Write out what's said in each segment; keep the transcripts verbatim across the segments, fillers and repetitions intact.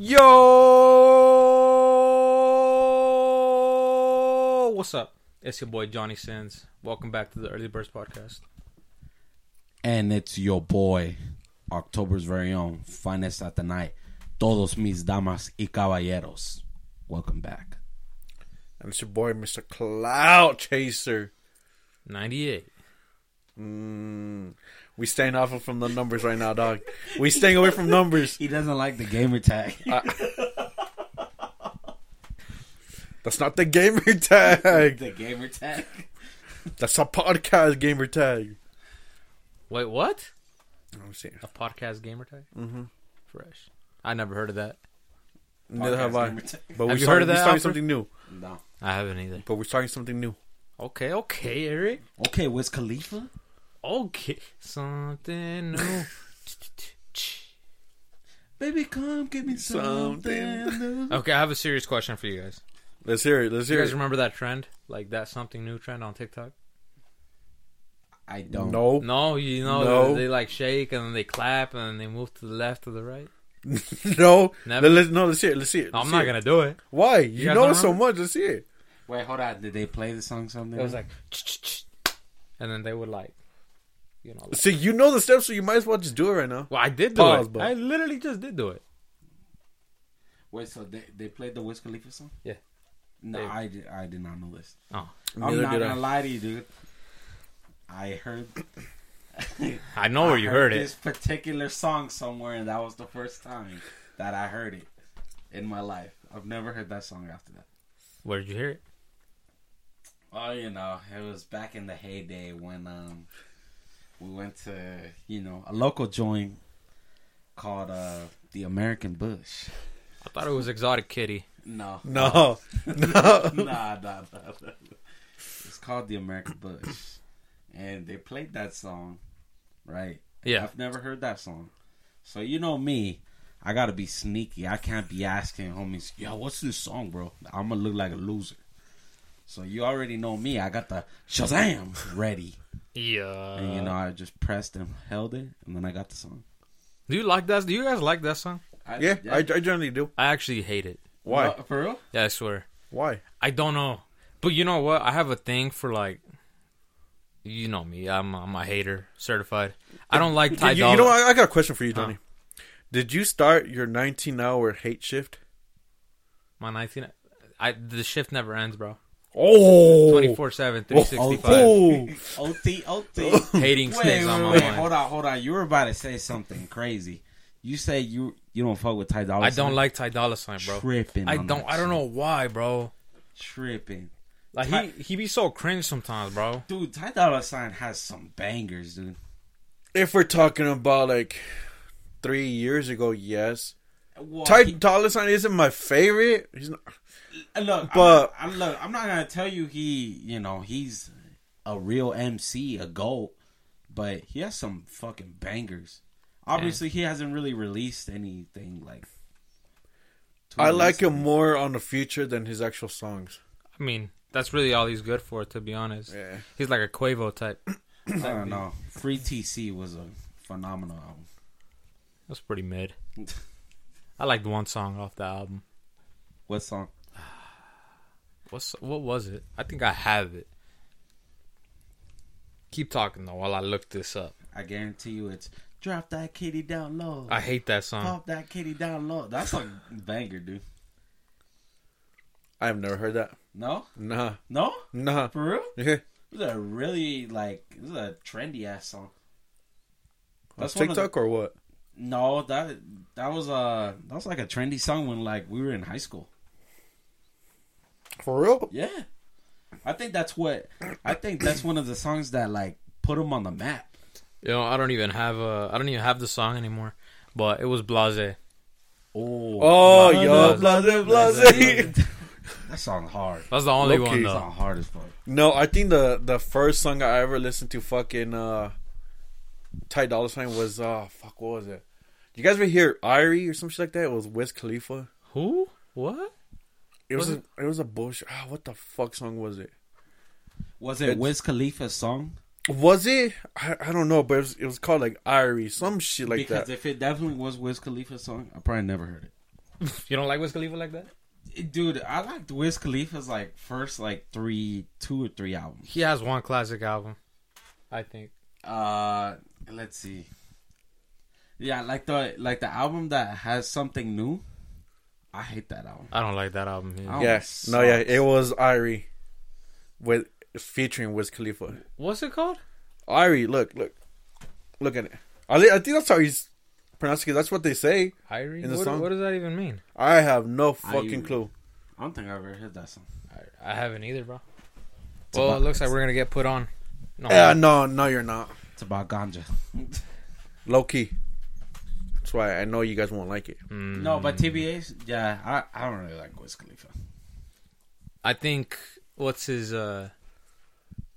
Yo, what's up? It's your boy Johnny Sins. Welcome back to the Early Birds Podcast. And it's your boy, October's very own, finest at the night, todos mis damas y caballeros. Welcome back. And it's your boy, Mister Clout Chaser. ninety-eight. Mm, we staying off from the numbers right now, dog. We staying away from numbers. He doesn't like the gamer tag. Uh, that's not the gamer tag. The gamer tag. That's a podcast gamer tag. Wait, what? I'm seeing a podcast gamer tag. Mm-hmm. Fresh. I never heard of that. Neither podcast have I. But have we you started, heard of that? We started something new. No, I haven't either. But we're starting something new. Okay, okay, Eric. Okay, Wiz Khalifa. Okay, something new. Baby, come give me something, something new. Okay, I have a serious question for you guys. Let's hear it. Let's hear it. You guys it. Remember that trend, like that something new trend on TikTok? I don't. No, no, you know no. They, they like shake and then they clap and then they move to the left or the right. No, never. Let's, no, let's hear it. Let's hear it. Let's I'm not it. gonna do it. Why? You, you know it so much. Let's hear it. Wait, hold on. Did they play the song something? It was like, and then they would like, you know. Like, see, you know the steps, so you might as well just do it right now. Well, I did do Pause, it. But... I literally just did do it. Wait, so they, they played the Wiz Khalifa song? Yeah. No, I did, I did not know this. Oh. I'm Neither not going to lie to you, dude. I heard... I know where I you heard, heard it. This particular song somewhere, and that was the first time that I heard it in my life. I've never heard that song after that. Where did you hear it? Oh, you know, it was back in the heyday when um, we went to, you know, a local joint called uh, The American Bush. I thought it was Exotic Kitty. No. No. No. Nah, nah, nah, nah. It's called The American Bush. And they played that song, right? Yeah. I've never heard that song. So, you know me. I gotta be sneaky. I can't be asking homies, yo, what's this song, bro? I'm gonna look like a loser. So you already know me. I got the Shazam ready. Yeah. And, you know, I just pressed and held it, and then I got the song. Do you like that? Do you guys like that song? I, yeah, yeah. I, I generally do. I actually hate it. Why? No, for real? Yeah, I swear. Why? I don't know. But you know what? I have a thing for, like, you know me. I'm, I'm a hater, certified. I don't like Ty Dolla. You, you know, I, I got a question for you, Donnie. Huh? Did you start your nineteen-hour hate shift? My nineteen... I The shift never ends, bro. Oh, twenty-four seven, three sixty-five. Oh. O T, O T. Hating snakes on my mind. Wait, hold on, hold on. You were about to say something crazy. You say you you don't fuck with Ty Dolla $ign. I don't like Ty Dolla $ign, bro. Tripping. I don't. I don't know why, bro. Tripping. Like Ty, he he be so cringe sometimes, bro. Dude, Ty Dolla $ign has some bangers, dude. If we're talking about like three years ago, yes. Well, Ty Dolla $ign isn't my favorite. He's not. Look, but I'm, I'm, look, I'm not gonna tell you he, you know, he's a real M C, a GOAT, but he has some fucking bangers. Obviously, he hasn't really released anything like. I like him more on the future than his actual songs. I mean, that's really all he's good for, to be honest. Yeah. He's like a Quavo type. I don't know. Free T C was a phenomenal album. That's pretty mid. I liked one song off the album. What song? What's, what was it? I think I have it. Keep talking, though, while I look this up. I guarantee you it's Drop That Kitty Down Low. I hate that song. Drop That Kitty Down Low. That's a banger, dude. I've never heard that. No? Nah. No? Nah. For real? Yeah. This is a really, like, this is a trendy-ass song. That's TikTok one of the, or what? No, that that was, a, that was like a trendy song when, like, we were in high school. For real? Yeah. I think that's what I think that's one of the songs that like put him on the map. You know, I don't even have a I don't even have the song anymore, but it was Blase. Oh. Oh, yo, Blase, Blase. That song hard. That's the only one though. That's the hardest part. No, I think the the first song I ever listened to fucking uh Ty Dolla $ign was uh fuck what was it? You guys ever hear Irie or some shit like that? It was Wiz Khalifa. Who? What? It was, was it? A, it was a bullshit. Oh, what the fuck song was it? Was it it's, Wiz Khalifa's song? Was it? I, I don't know, but it was, it was called like Irie, some shit like because that. Because if it definitely was Wiz Khalifa's song, I probably never heard it. You don't like Wiz Khalifa like that? Dude, I liked Wiz Khalifa's like first like three, two or three albums. He has one classic album, I think. Uh, let's see. Yeah, like the like the album that has something new. I hate that album. I don't like that album. Yes, yeah. No, yeah, it was Irie with featuring Wiz Khalifa. What's it called? Irie. Look, look, look at it. I think that's how he's pronouncing it. That's what they say. Irie. In the what, song. What does that even mean? I have no fucking I, clue. I don't think I've ever heard that song. I, I haven't either, bro. It's well, it looks like we're gonna get put on. No, yeah, no, no, you're not. It's about ganja. Low key. That's why I know you guys won't like it. Mm. No, but T B H, yeah, I, I don't really like Wiz Khalifa. I think, what's his, uh,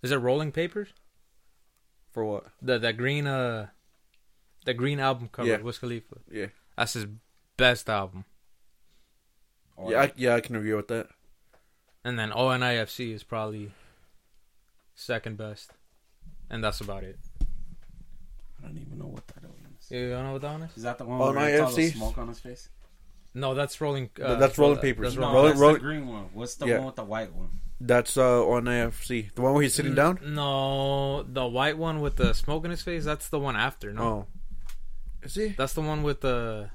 is it Rolling Papers? For what? The, that green, uh, the green album cover, yeah. Wiz Khalifa. Yeah. That's his best album. Yeah, I, yeah, I can agree with that. And then O N I F C is probably second best. And that's about it. I don't even know what that is. You don't know what that one is? Is that the one oh, where it's all the smoke on his face? No, that's Rolling... Uh, that's Rolling Papers. No, rolling, that's rolling, the green one. What's the yeah. one with the white one? That's uh, on A F C. The one where he's sitting N- down? No, the white one with the smoke in his face, that's the one after, no? Oh. Is he? That's the one with the...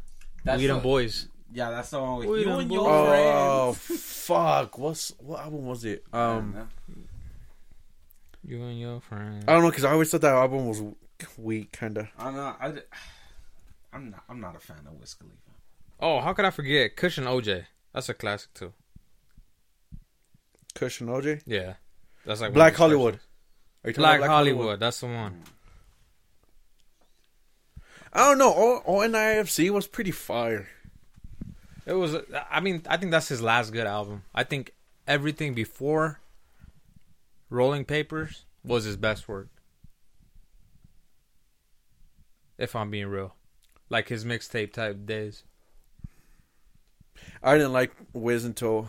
That's Weed the, and Boys. Yeah, that's the one with Weed you and, and your oh, friends. Oh, fuck. What's, what album was it? Um, You and your friends. I don't know, because I always thought that album was... Weak, kind of. I'm not. I, I'm not. I'm not a fan of Wiz Khalifa. Oh, how could I forget Kush and O J? That's a classic too. Kush and O J. Yeah, that's like Black Hollywood. Are you Black, Black Hollywood. Hollywood. That's the one. I don't know. O N I F C was pretty fire. It was. I mean, I think that's his last good album. I think everything before Rolling Papers was his best work. If I'm being real. Like his mixtape type days. I didn't like Wiz until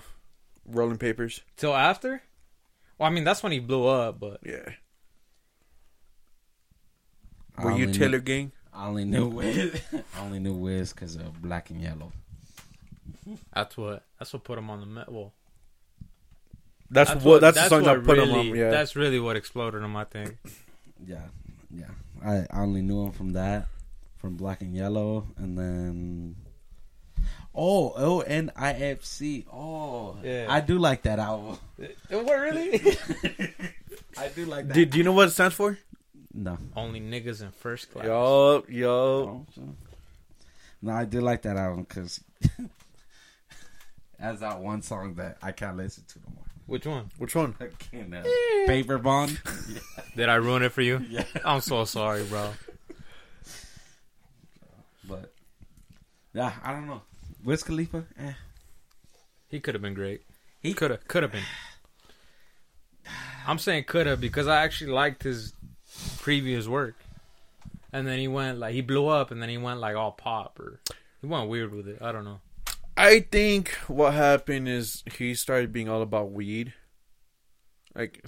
Rolling Papers. Till after? Well, I mean, that's when he blew up, but... Yeah. Were you Taylor Gang? I only knew Wiz. I only knew Wiz because of Black and Yellow. That's what That's what put him on the map. Well, that's, that's, what, that's, that's the song that put really, him on, yeah. That's really what exploded him, I think. Yeah, yeah. I only knew him from that, from Black and Yellow, and then oh, O N I F C. Oh, yeah. I do like that album. What really? I do like that. Do, do you know what it stands for? No. Only niggas in first class. Yo, yo. No, I do like that album because that's that one song that I can't listen to no more. Which one? Which one? Fucking, uh, Paper Bond. Yeah. Did I ruin it for you? Yeah. I'm so sorry, bro. But, yeah, I don't know. Wiz Khalifa? Eh. He could have been great. He could have. Could have been. I'm saying could have because I actually liked his previous work. And then he went, like, he blew up and then he went, like, all pop. Or he went weird with it. I don't know. I think what happened is he started being all about weed. Like,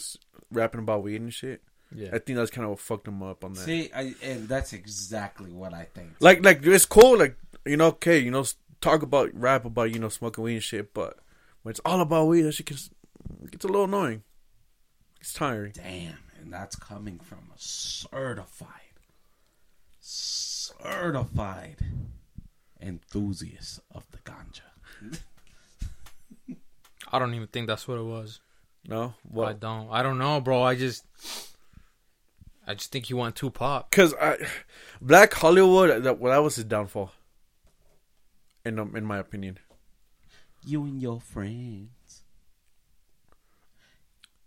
rapping about weed and shit. Yeah. I think that's kind of what fucked him up on that. See, I, and that's exactly what I think. Like, like it's cool. Like, you know, okay, you know, talk about, rap about, you know, smoking weed and shit. But when it's all about weed, that shit gets, gets a little annoying. It's tiring. Damn, and that's coming from a certified, certified... enthusiast of the ganja. I don't even think that's what it was. No, what? I don't. I don't know, bro. I just, I just think he went too pop. Cause I, Black Hollywood. That, well, that was his downfall. In um, in my opinion. You and your friends.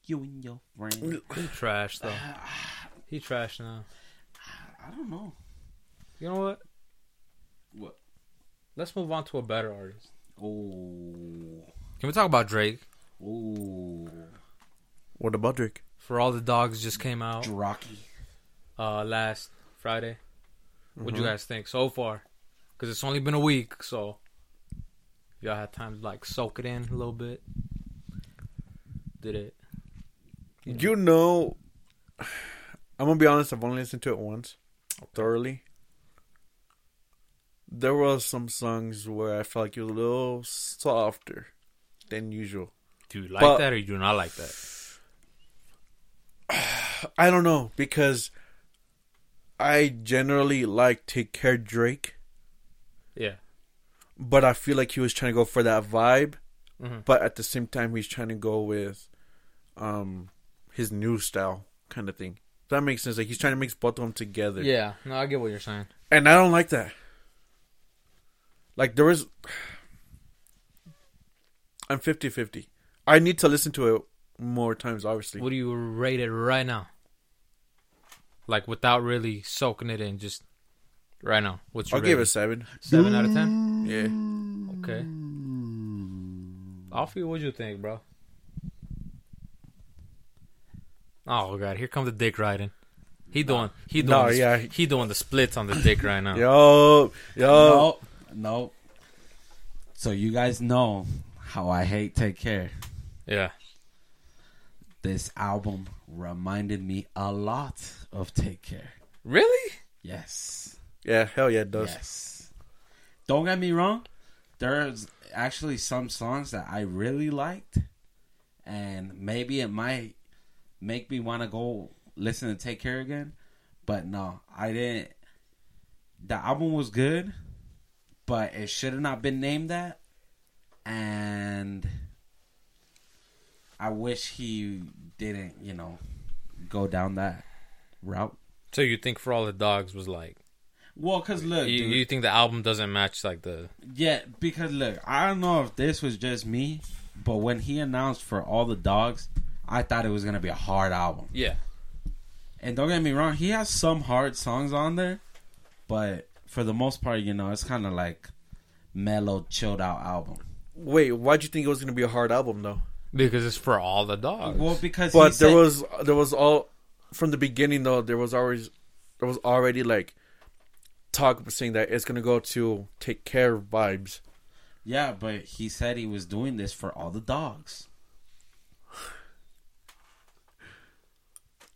You and your friends. He trashed though. He trashed now. I don't know. You know what? What? Let's move on to a better artist. Oh, can we talk about Drake? Oh, what about Drake? For All the Dogs just came out. Rocky. Uh, last Friday. Mm-hmm. What do you guys think so far? Because it's only been a week, so y'all had time to like soak it in a little bit. Did it? You know, you know I'm gonna be honest. I've only listened to it once, thoroughly. there was some songs where I felt like it was a little softer than usual. Do you like but, that or you do not like that? I don't know, because I generally like Take Care Drake. Yeah. But I feel like he was trying to go for that vibe. Mm-hmm. But at the same time, he's trying to go with um, his new style kind of thing. That makes sense. Like, he's trying to mix both of them together. Yeah. No, I get what you're saying. And I don't like that. Like, there is... I'm fifty-fifty. I need to listen to it more times, obviously. What do you rate it right now? Like, without really soaking it in, just... Right now, what's your I'll rating? Give it a seven. Seven out of ten? Yeah. Okay. Alfie, what'd you think, bro? Oh, God. Here comes the dick riding. He doing he doing, no, the, yeah. he doing the splits on the dick right now. Yo. Yo. No. No. So you guys know how I hate Take Care. Yeah. This album reminded me a lot of Take Care. Really? Yes. Yeah, hell yeah, it does. Yes. Don't get me wrong. There's actually some songs that I really liked. And maybe it might make me want to go listen to Take Care again. But no, I didn't. The album was good, but it should have not been named that. And I wish he didn't, you know, go down that route. So you think For All the Dogs was like... Well, because look, you, dude, you think the album doesn't match like the... Yeah, because look, I don't know if this was just me, but when he announced For All the Dogs, I thought it was going to be a hard album. Yeah. And don't get me wrong, he has some hard songs on there, but for the most part, you know, it's kind of like mellow, chilled out album. Wait, why'd you think it was going to be a hard album, though? Because it's For All the Dogs. Well, because But he there said, was, there was all... From the beginning, though, there was always... There was already, like... Talk saying that it's gonna go to Take Care vibes. Yeah, but he said he was doing this for all the dogs.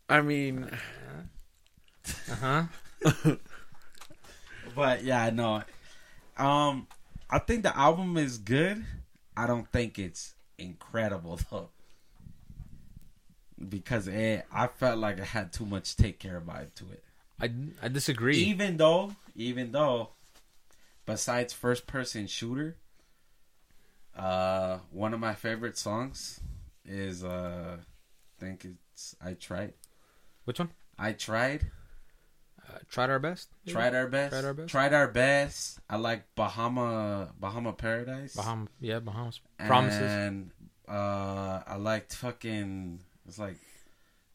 I mean, uh huh. But yeah, no. Um, I think the album is good. I don't think it's incredible though, because it, I felt like it had too much Take Care vibe to it. I, I disagree. Even though, even though, besides First Person Shooter, uh, one of my favorite songs is, uh, I think it's I Tried. Which one? I Tried. Uh, tried our best. Maybe? Tried our best. Tried our best. Tried our best. I like Bahama, Bahama Paradise. Bahama, yeah, Bahamas. Promises. And uh, I liked fucking, it's like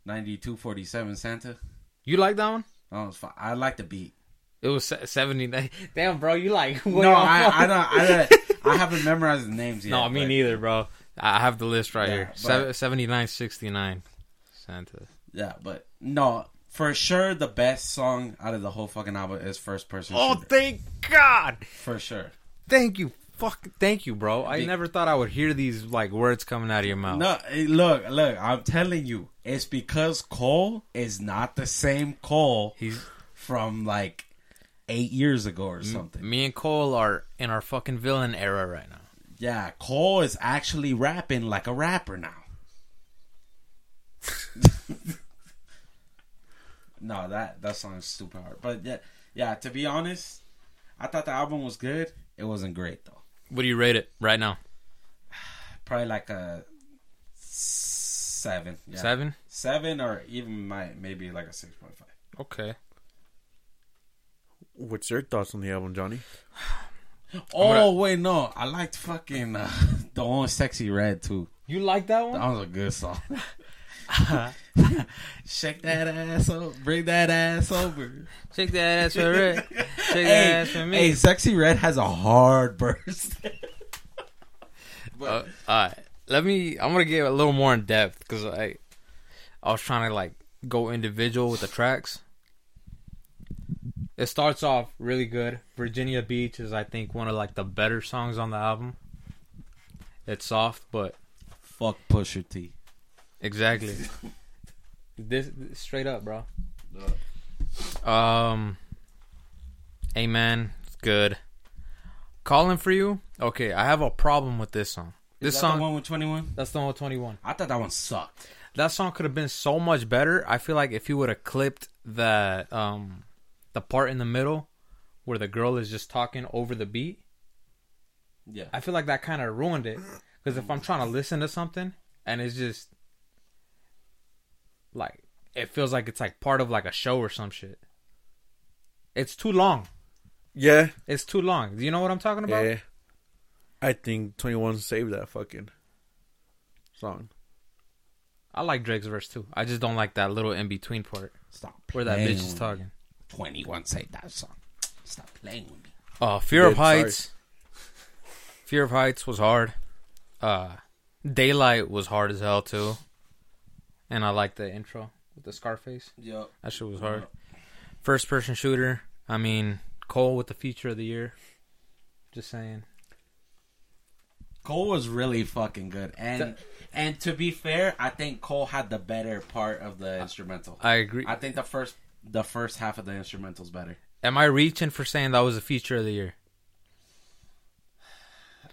ninety-two forty-seven Santa. You like that one? Oh, it's fine. I like the beat. It was seventy-nine. Damn, bro, you like... No, I, I don't... I, I haven't memorized the names yet. No, me but... neither, bro. I have the list right yeah, here. But... seventy-nine sixty-nine Santa. Yeah, but... No, for sure the best song out of the whole fucking album is First Person Shooter. Oh, thank God! For sure. Thank you. Fuck, thank you, bro. I Be- never thought I would hear these, like, words coming out of your mouth. No, look, look, I'm telling you. It's because Cole is not the same Cole He's from, like, eight years ago or something. Me and Cole are in our fucking villain era right now. Yeah, Cole is actually rapping like a rapper now. No, that, that song is super hard. But, yeah, yeah, to be honest, I thought the album was good. It wasn't great, though. What do you rate it right now? Probably like a seven. Yeah. Seven? Seven or even my maybe like a six point five. Okay. What's your thoughts on the album, Johnny? oh, gonna... wait, no. I liked fucking uh, the one Sexy Red, too. You like that one? That was a good song. Shake that ass up. Bring that ass over. Shake that ass for Red. Shake hey, that ass for me. Hey, Sexy Red has a hard burst. But, uh, all right. Let me... I'm going to get a little more in depth because I I was trying to like go individual with the tracks. It starts off really good. Virginia Beach is, I think, one of like the better songs on the album. It's soft, but... Fuck Pusha T. Exactly. This, this straight up, bro. Um, Amen. It's good. Calling for You. Okay, I have a problem with this song. This Is that song, the one with twenty-one? That's the one with twenty-one. I thought that one sucked. That song could have been so much better. I feel like if you would have clipped the um the part in the middle where the girl is just talking over the beat. Yeah. I feel like that kind of ruined it. Because if I'm trying to listen to something and it's just like, it feels like it's like part of like a show or some shit. It's too long. Yeah. It's too long. Do you know what I'm talking about? Yeah. I think twenty-one saved that fucking song. I like Drake's verse too. I just don't like that little in-between part. Stop playing. Where that bitch is talking. twenty-one saved that song. Stop playing with me. Oh, uh, Fear Good, of Heights. Sorry. Fear of Heights was hard. Uh, Daylight was hard as hell too. And I like the intro with the Scarface. Yep. That shit was hard. First Person Shooter. I mean, Cole with the feature of the year. Just saying. Cole was really fucking good. And that, and to be fair, I think Cole had the better part of the instrumental. I agree. I think the first the first half of the instrumental's better. Am I reaching for saying that was a feature of the year?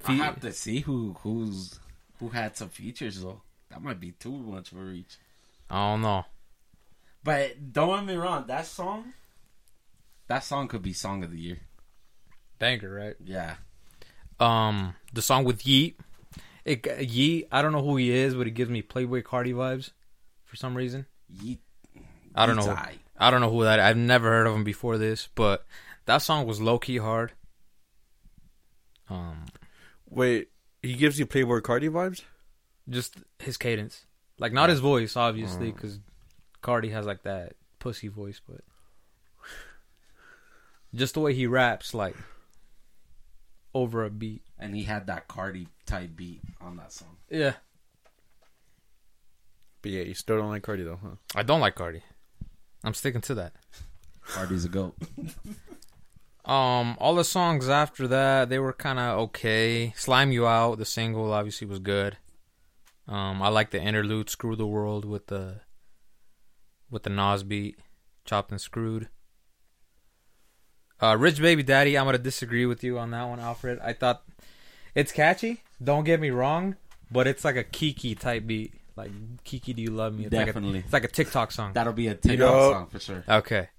I have to see who who's who had some features though. That might be too much for reach. I don't know. But don't get me wrong, that song, that song could be song of the year. Banger, right? Yeah. Um, the song with Yeet, it Yeet. I don't know who he is, but it gives me Playboi Carti vibes for some reason. Yeet. I don't know. I. I don't know who that is. I've never heard of him before this, but that song was low key hard. Um. Wait, he gives you Playboi Carti vibes? Just his cadence. Like, not his voice, obviously, because mm. Carti has, like, that pussy voice, but... Just the way he raps, like, over a beat. And he had that Carti-type beat on that song. Yeah. But, yeah, you still don't like Carti, though, huh? I don't like Carti. I'm sticking to that. Carti's a goat. Um, all the songs after that, they were kind of okay. Slime You Out, the single, obviously was good. Um, I like the interlude, Screw the World, with the with the Nas beat, Chopped and Screwed. Uh, Rich Baby Daddy, I'm going to disagree with you on that one, Alfred. I thought it's catchy, don't get me wrong, but it's like a Kiki type beat. Like, Kiki, do you love me? It's Definitely. Like a, it's like a TikTok song. That'll be a TikTok you know? song for sure. Okay.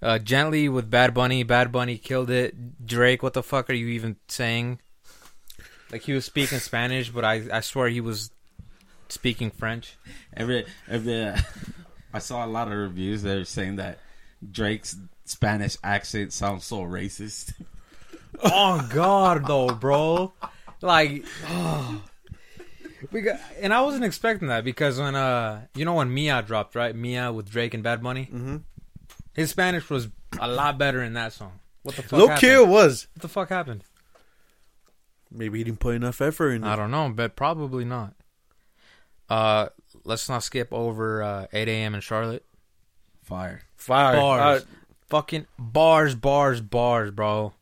Uh, Gently with Bad Bunny. Bad Bunny killed it. Drake, what the fuck are you even saying? Like, he was speaking Spanish, but I, I swear he was speaking French. Every every uh, I saw a lot of reviews that are saying that Drake's Spanish accent sounds so racist. Oh God, though, bro. Like, oh. we got, and I wasn't expecting that because when uh, you know when Mia dropped, right? Mia with Drake and Bad Bunny. Mm-hmm. His Spanish was a lot better in that song. What the fuck Low happened? Kill was. What the fuck happened? Maybe he didn't put enough effort in it. I don't know, but probably not. Uh, let's not skip over uh, eight a.m. in Charlotte. Fire. Fire. Bars. Fire. Fucking bars, bars, bars, bro.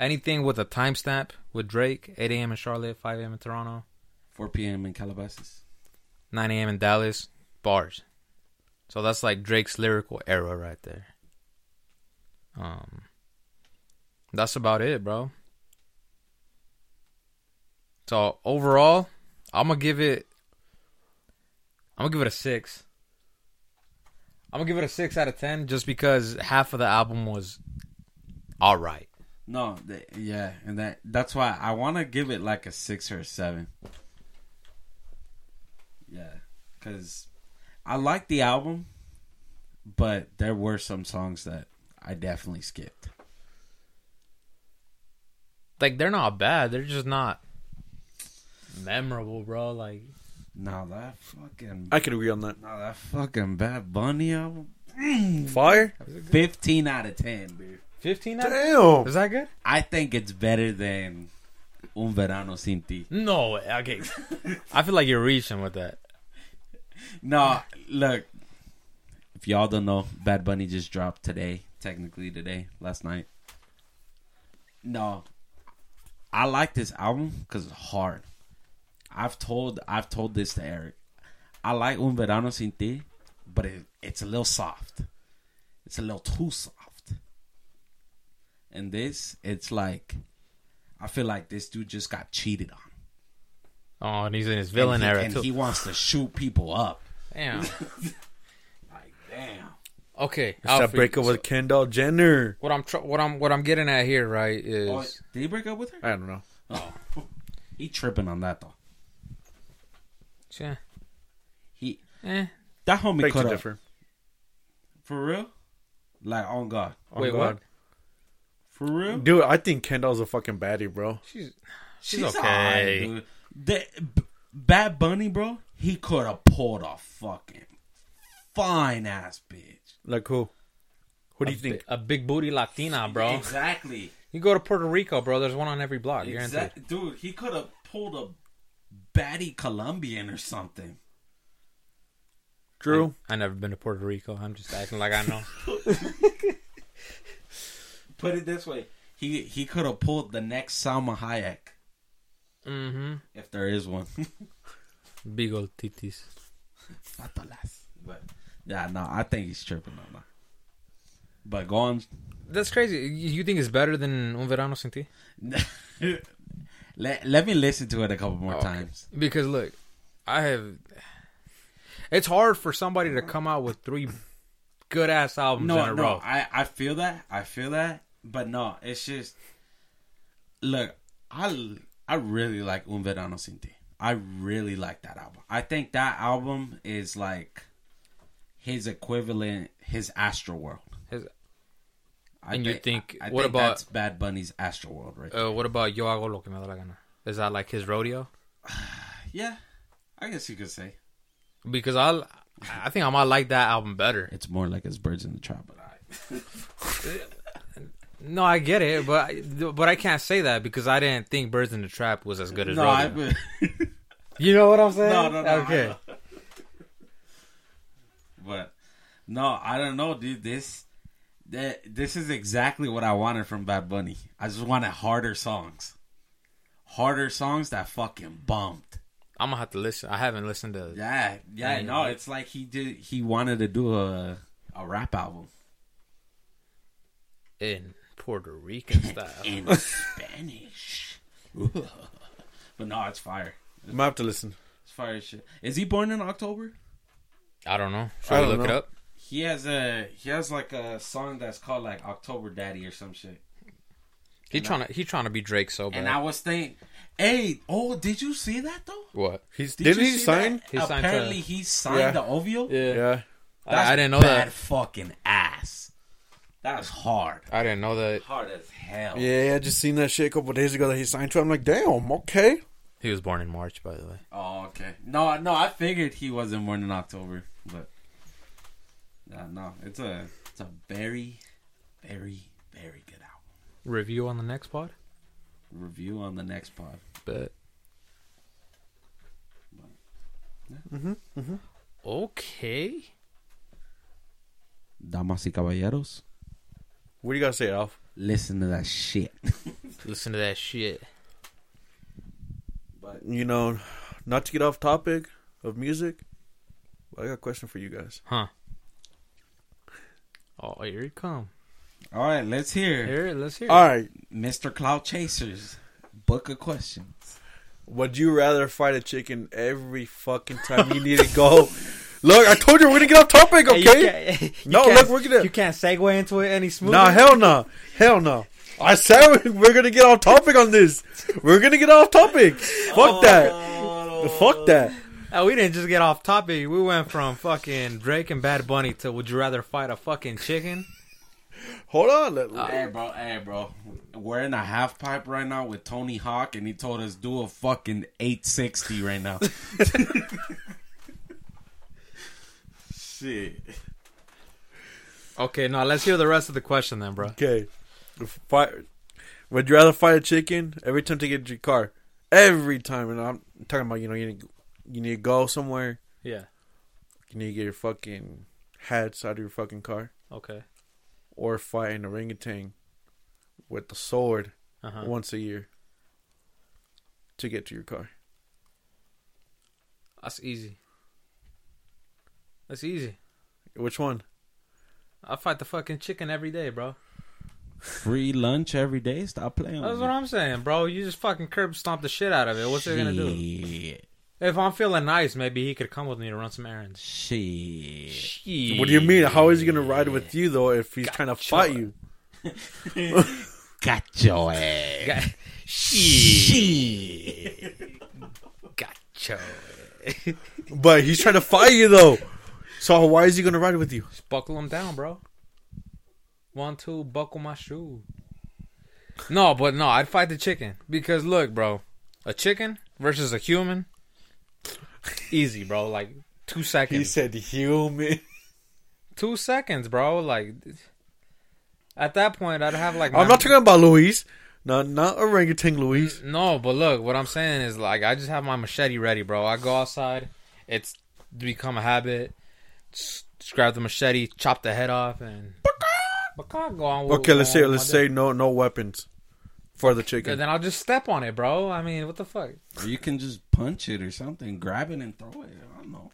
Anything with a timestamp with Drake. eight a.m. in Charlotte, five a.m. in Toronto. four p.m. in Calabasas. nine a.m. in Dallas. Bars. So that's like Drake's lyrical era right there. Um, that's about it, bro. So overall, I'm gonna give it. I'm gonna give it a six. I'm gonna give it a six out of ten, just because half of the album was all right. No, th- yeah, and that that's why I want to give it like a six or a seven. Yeah, because. I like the album, but there were some songs that I definitely skipped. Like, they're not bad. They're just not memorable, bro. Like, now nah, that fucking... I could agree on that. Now nah, that fucking Bad Bunny album. Mm, Fire? fifteen out of ten, dude. fifteen out Damn. of ten? Is that good? I think it's better than Un Verano Sin Ti. No, okay. I feel like you're reaching with that. No, look, if y'all don't know, Bad Bunny just dropped today, technically today, last night. No, I like this album because it's hard. I've told I've told this to Eric. I like Un Verano Sin Ti, but it, it's a little soft. It's a little too soft. And this, it's like, I feel like this dude just got cheated on. Oh, and he's in his villain and he, era and too. And he wants to shoot people up. Damn. Like, damn. Okay. It's a breakup with so, Kendall Jenner. What I'm tr- what I'm what I'm getting at here, right, is oh, did he break up with her? I don't know. Oh. He tripping on that though. Yeah. He eh. That homie Big cut up. Different. For real? Like on God. On Wait, God. What? For real? Dude, I think Kendall's a fucking baddie, bro. She's she's, she's okay. All right, dude. The B- Bad Bunny, bro, he could have pulled a fucking fine ass bitch. Like who? Who do you a think? Bi- a big booty Latina, bro. Exactly. You go to Puerto Rico, bro. There's one on every block. Exactly, dude. He could have pulled a baddie Colombian or something. Drew, I, I never been to Puerto Rico. I'm just acting like I know. Put it this way, he he could have pulled the next Salma Hayek. Mm-hmm. If there is one. Big old titties. But yeah, no, I think he's tripping on that. But go on. That's crazy. You think it's better than Un Verano Sin Ti? let, let me listen to it a couple more oh, times. Okay. Because look, I have... It's hard for somebody to come out with three good-ass albums no, in a no, row. No, I, I feel that. I feel that. But no, it's just... Look, I... I really like Un Verano Sin Ti. I really like that album. I think that album is like his equivalent, his Astral World. His, I and th- you think, I, I what think about... That's Bad Bunny's Astral World, right? Uh, what about Yo Hago Lo Que Me Da La Gana? Is that like his Rodeo? Yeah, I guess you could say. Because I I think I might like that album better. It's more like his Birds in the Trap, but I... No, I get it, but but I can't say that because I didn't think Birds in the Trap was as good as no, Rodeo. I, but... You know what I'm saying? No, no, no. Okay. But no, I don't know, dude. This that this is exactly what I wanted from Bad Bunny. I just wanted harder songs, harder songs that fucking bumped. I'm gonna have to listen. I haven't listened to. Yeah, yeah. Anyway. No, it's like he did. He wanted to do a a rap album in Puerto Rican style. In Spanish. But no, it's fire. It's, might have to listen. It's fire as shit. Is he born in October? I don't know. Should I we look know. it up? He has a he has like a song that's called like October Daddy or some shit. He and trying I, to he trying to be Drake so bad. And I was thinking, hey, oh, did you see that though? What? He's did didn't he sign? He Apparently signed to, he signed yeah. the Ovio? Yeah. yeah. That's I, I didn't know bad that. Fucking ass. That was hard. I didn't know that. Hard as hell. Yeah, I just seen that shit a couple of days ago that he signed to. I'm like, damn, okay. He was born in March, by the way. Oh, okay. No, no, I figured he wasn't born in October, but yeah, no, it's a, it's a very, very, very good album. Review on the next pod. Review on the next pod. But. but yeah. Mhm. Mhm. Okay. Damas y caballeros. What do you got to say, Alf? Listen to that shit. Listen to that shit. But you know, not to get off topic of music, but I got a question for you guys. Huh. Oh, here you come. All right, let's hear it. Here, let's hear it. All right. Mister Cloud Chasers, book of questions. Would you rather fight a chicken every fucking time you need to go? Look, I told you we're gonna get off topic, okay? You you no, look, we're gonna. You can't segue into it any smoother. Nah, hell no, nah. hell no. Nah. I said we're gonna get off topic on this. We're gonna get off topic. Fuck oh. that. Fuck that. Oh, we didn't just get off topic. We went from fucking Drake and Bad Bunny to would you rather fight a fucking chicken? Hold on. Let, uh, hey, bro. Hey, bro. We're in a half pipe right now with Tony Hawk, and he told us do a fucking eight sixty right now. Shit. Okay, now let's hear the rest of the question then, bro. Okay. Fight. Would you rather fight a chicken every time to get into your car? Every time. And I'm talking about, you know, you need, you need to go somewhere. Yeah. You need to get your fucking hats out of your fucking car. Okay. Or fight an orangutan with the sword uh-huh. once a year to get to your car. That's easy. That's easy. Which one? I fight the fucking chicken every day, bro. Free lunch every day? Stop playing That's with what it. I'm saying, bro. You just fucking curb stomp the shit out of it. What's it going to do? If I'm feeling nice, maybe he could come with me to run some errands. Shit. Shit. What do you mean? How is he going to ride with you, though, if he's Got trying to fight you? Got your ass. Got... Shit. Got your ass. But he's trying to fight you, though. So why is he going to ride with you? Just buckle him down, bro. One, two, buckle my shoe. No, but no, I'd fight the chicken. Because, look, bro, a chicken versus a human... Easy, bro. Like two seconds. He said human. Two seconds, bro. Like at that point, I'd have like. I'm my... not talking about Luis. No, not orangutan Luis. No, but look, what I'm saying is like I just have my machete ready, bro. I go outside. It's become a habit. Just grab the machete, chop the head off, and. Go on, okay, let's say let's say no no weapons. For the chicken. Then I'll just step on it, bro. I mean, what the fuck? Or you can just punch it or something. Grab it and throw it. I don't know.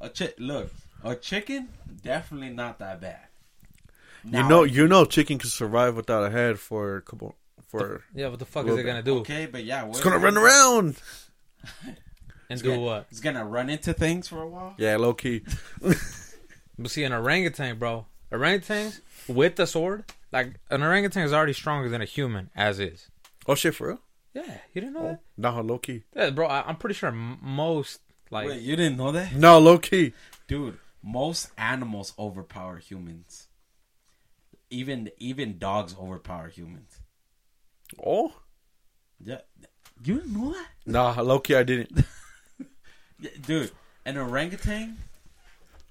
A chi- Look, a chicken, definitely not that bad. Now, you know you know, chicken can survive without a head for a couple... For the, yeah, what the fuck is it going to do? Okay, but yeah. It's going to run around. And do gonna, what? It's going to run into things for a while? Yeah, low key. But see, an orangutan, bro. Orangutans with the sword... Like, an orangutan is already stronger than a human, as is. Oh, shit, for real? Yeah, you didn't know oh, that? No, low-key. Yeah, bro, I, I'm pretty sure most, like... Wait, you didn't know that? No, low-key. Dude, most animals overpower humans. Even even dogs overpower humans. Oh? Yeah. You didn't know that? Nah, low-key, I didn't. Dude, an orangutan...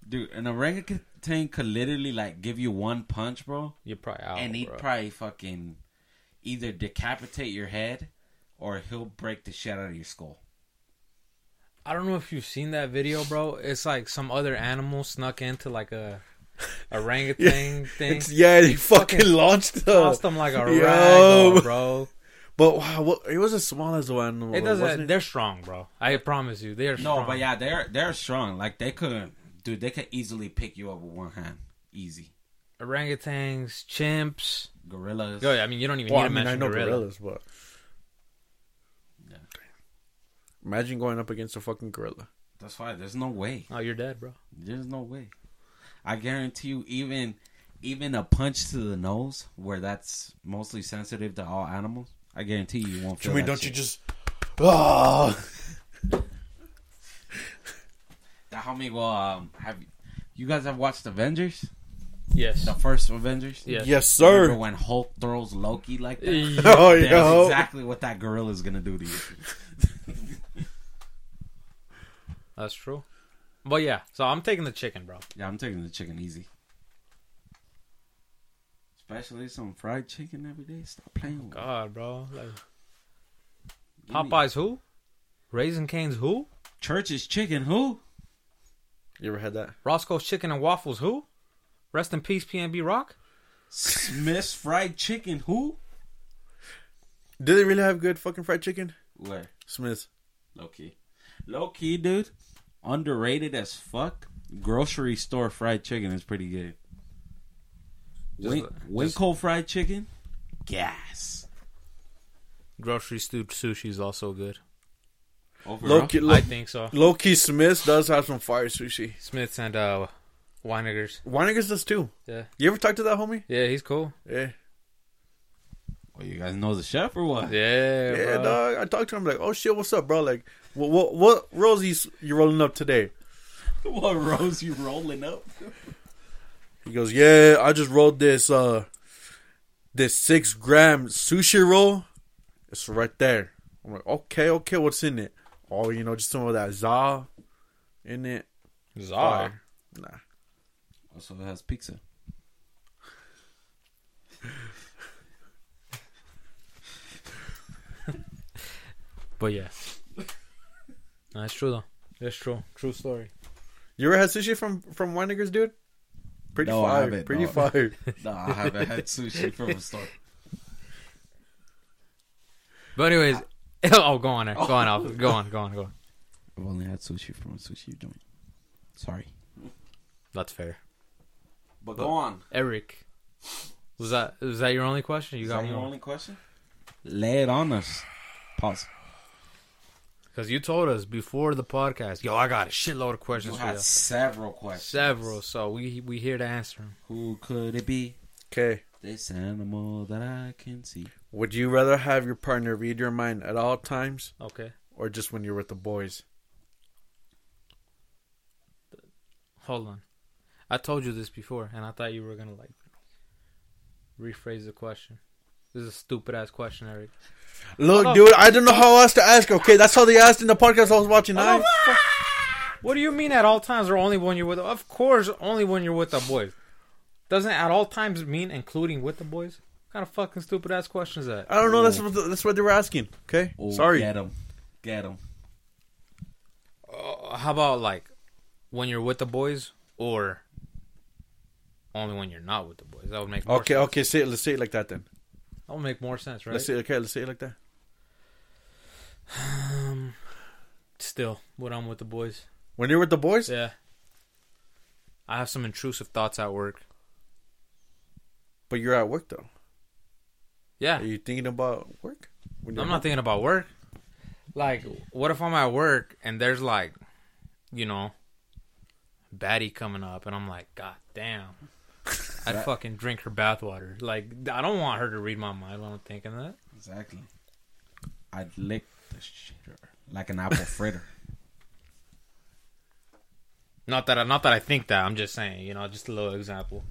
Dude, an orangutan... could literally like give you one punch, bro. You're probably out, and he'd bro. probably fucking either decapitate your head or he'll break the shit out of your skull. I don't know if you've seen that video, bro. It's like some other animal snuck into like a orangutan yeah, thing. It's, yeah, he, he fucking, fucking launched them. Tossed them like a Yo. rag, bro. But wow, well, it was as small as one. It doesn't. It? They're strong, bro. I promise you, they're strong. No, but yeah, they're they're strong. Like they couldn't. Dude, they could easily pick you up with one hand. Easy. Orangutans, chimps. Gorillas. Yo, I mean, you don't even well, need I to mean, mention I know gorilla. gorillas, but... Yeah. Imagine going up against a fucking gorilla. That's why. There's no way. Oh, you're dead, bro. There's no way. I guarantee you, even even a punch to the nose, where that's mostly sensitive to all animals, I guarantee you, you won't feel Jimmy, that don't shit. You just... Oh! How many well um have you, you guys have watched Avengers? Yes. The first Avengers? Yes, yes sir. Remember when Hulk throws Loki like that? Oh, that's yo. exactly what that gorilla is gonna do to you. That's true. But yeah, so I'm taking the chicken, bro. Yeah, I'm taking the chicken easy. Especially some fried chicken every day. Stop playing with God, it. bro. Like, Popeye's me. Who? Raisin Cane's who? Church's chicken who? You ever had that? Roscoe's Chicken and Waffles, who? Rest in peace, P N B Rock. Smith's Fried Chicken, who? Do they really have good fucking fried chicken? Where? Smith's. Low-key. Low-key, dude. Underrated as fuck. Grocery store fried chicken is pretty good. Win- just, Winco fried chicken? Gas. Grocery stu- sushi is also good. Low key, low, I think so. Low key, Smith does have some fire sushi. Smith's and uh, Weinigers. Weinigers does too. Yeah. You ever talk to that homie? Yeah, he's cool. Yeah. Well, you guys know the chef or what? Yeah. Yeah, bro. Dog. I talked to him like, oh shit, what's up, bro? Like, what, what, what rosie's you rolling up today? What rose you rolling up? He goes, yeah, I just rolled this, uh, this six gram sushi roll. It's right there. I'm like, okay, okay, what's in it? Oh, you know, just some of that za in it. Za? Nah. Also, it has pizza. But yeah. That's true, though. That's true. True story. You ever had sushi from, from Weinigers, dude? Pretty no, fire. I haven't. Pretty no. fire. No, I haven't had sushi from a store. But anyways... I- Oh, go on, there. go on, Alfred. go on, go on, go on. I've only had sushi from a sushi joint. Sorry, that's fair. But, but go on, Eric. Was that was that your only question? You is got that your only question? Lay it on us. Pause. Because you told us before the podcast, yo, I got a shitload of questions. You had for you. Several questions. Several, so we we here to answer them. Who could it be? Okay. This animal that I can see. Would you rather have your partner read your mind at all times? Okay. Or just when you're with the boys? Hold on. I told you this before, and I thought you were going to like rephrase the question. This is a stupid ass question, Eric. Look, oh, dude, I don't know how else to ask. Okay, that's how they asked in the podcast I was watching. Oh, no. Fuck. What do you mean at all times or only when you're with? Of course, only when you're with the boys. Doesn't at all times mean including with the boys? What kind of fucking stupid ass question is that? I don't know. Ooh. That's what that's what they were asking. Okay, Ooh, sorry. Get him, get him. Uh, how about like when you're with the boys or only when you're not with the boys? That would make more okay, sense. okay. Say it, let's say it like that then. That would make more sense, right? Let's say okay. Let's say it like that. Um, still, when I'm with the boys. When you're with the boys, yeah. I have some intrusive thoughts at work. But you're at work though. Yeah. Are you thinking about work? I'm not work? thinking about work. Like, what if I'm at work and there's like, you know, baddie coming up, and I'm like, God damn. I'd that, fucking drink her bathwater. Like, I don't want her to read my mind when I'm thinking that. Exactly. I'd lick the shit like an apple fritter. Not that I, not that I think that. I'm just saying, you know, just a little example.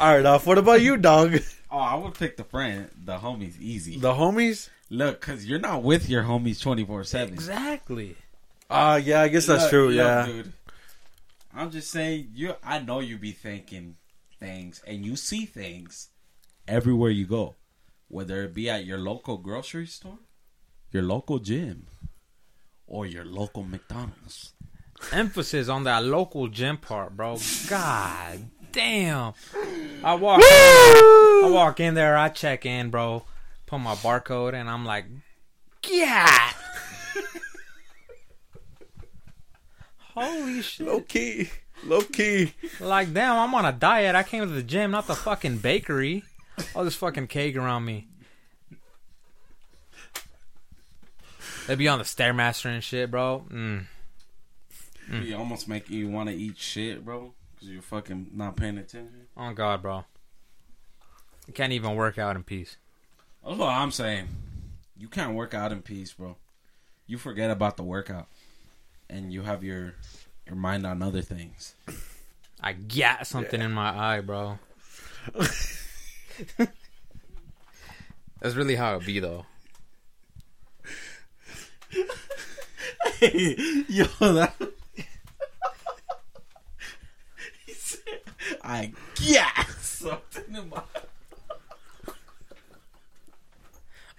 All right, Alf, what about you, dog? Oh, I would pick the friend, the homies, easy. The homies? Look, because you're not with your homies twenty-four seven. Exactly. Uh, yeah, I guess that's look, true, yeah. Look, dude, I'm just saying, you. I know you be thinking things, and you see things everywhere you go, whether it be at your local grocery store, your local gym, or your local McDonald's. Emphasis on that local gym part, bro. God damn. I walk, I walk in there, I check in, bro, put my barcode, and I'm like, yeah. Holy shit. Low key. Low key. Like, damn, I'm on a diet. I came to the gym, not the fucking bakery. All this fucking cake around me. They'd be on the Stairmaster and shit, bro. Mm. Mm. You almost make you want to eat shit, bro. Because you're fucking not paying attention. Oh, God, bro. You can't even work out in peace. That's what I'm saying. You can't work out in peace, bro. You forget about the workout. And you have your your mind on other things. I got something yeah. in my eye, bro. That's really how it be, though. Hey, yo, that... He said, I got something in my eye.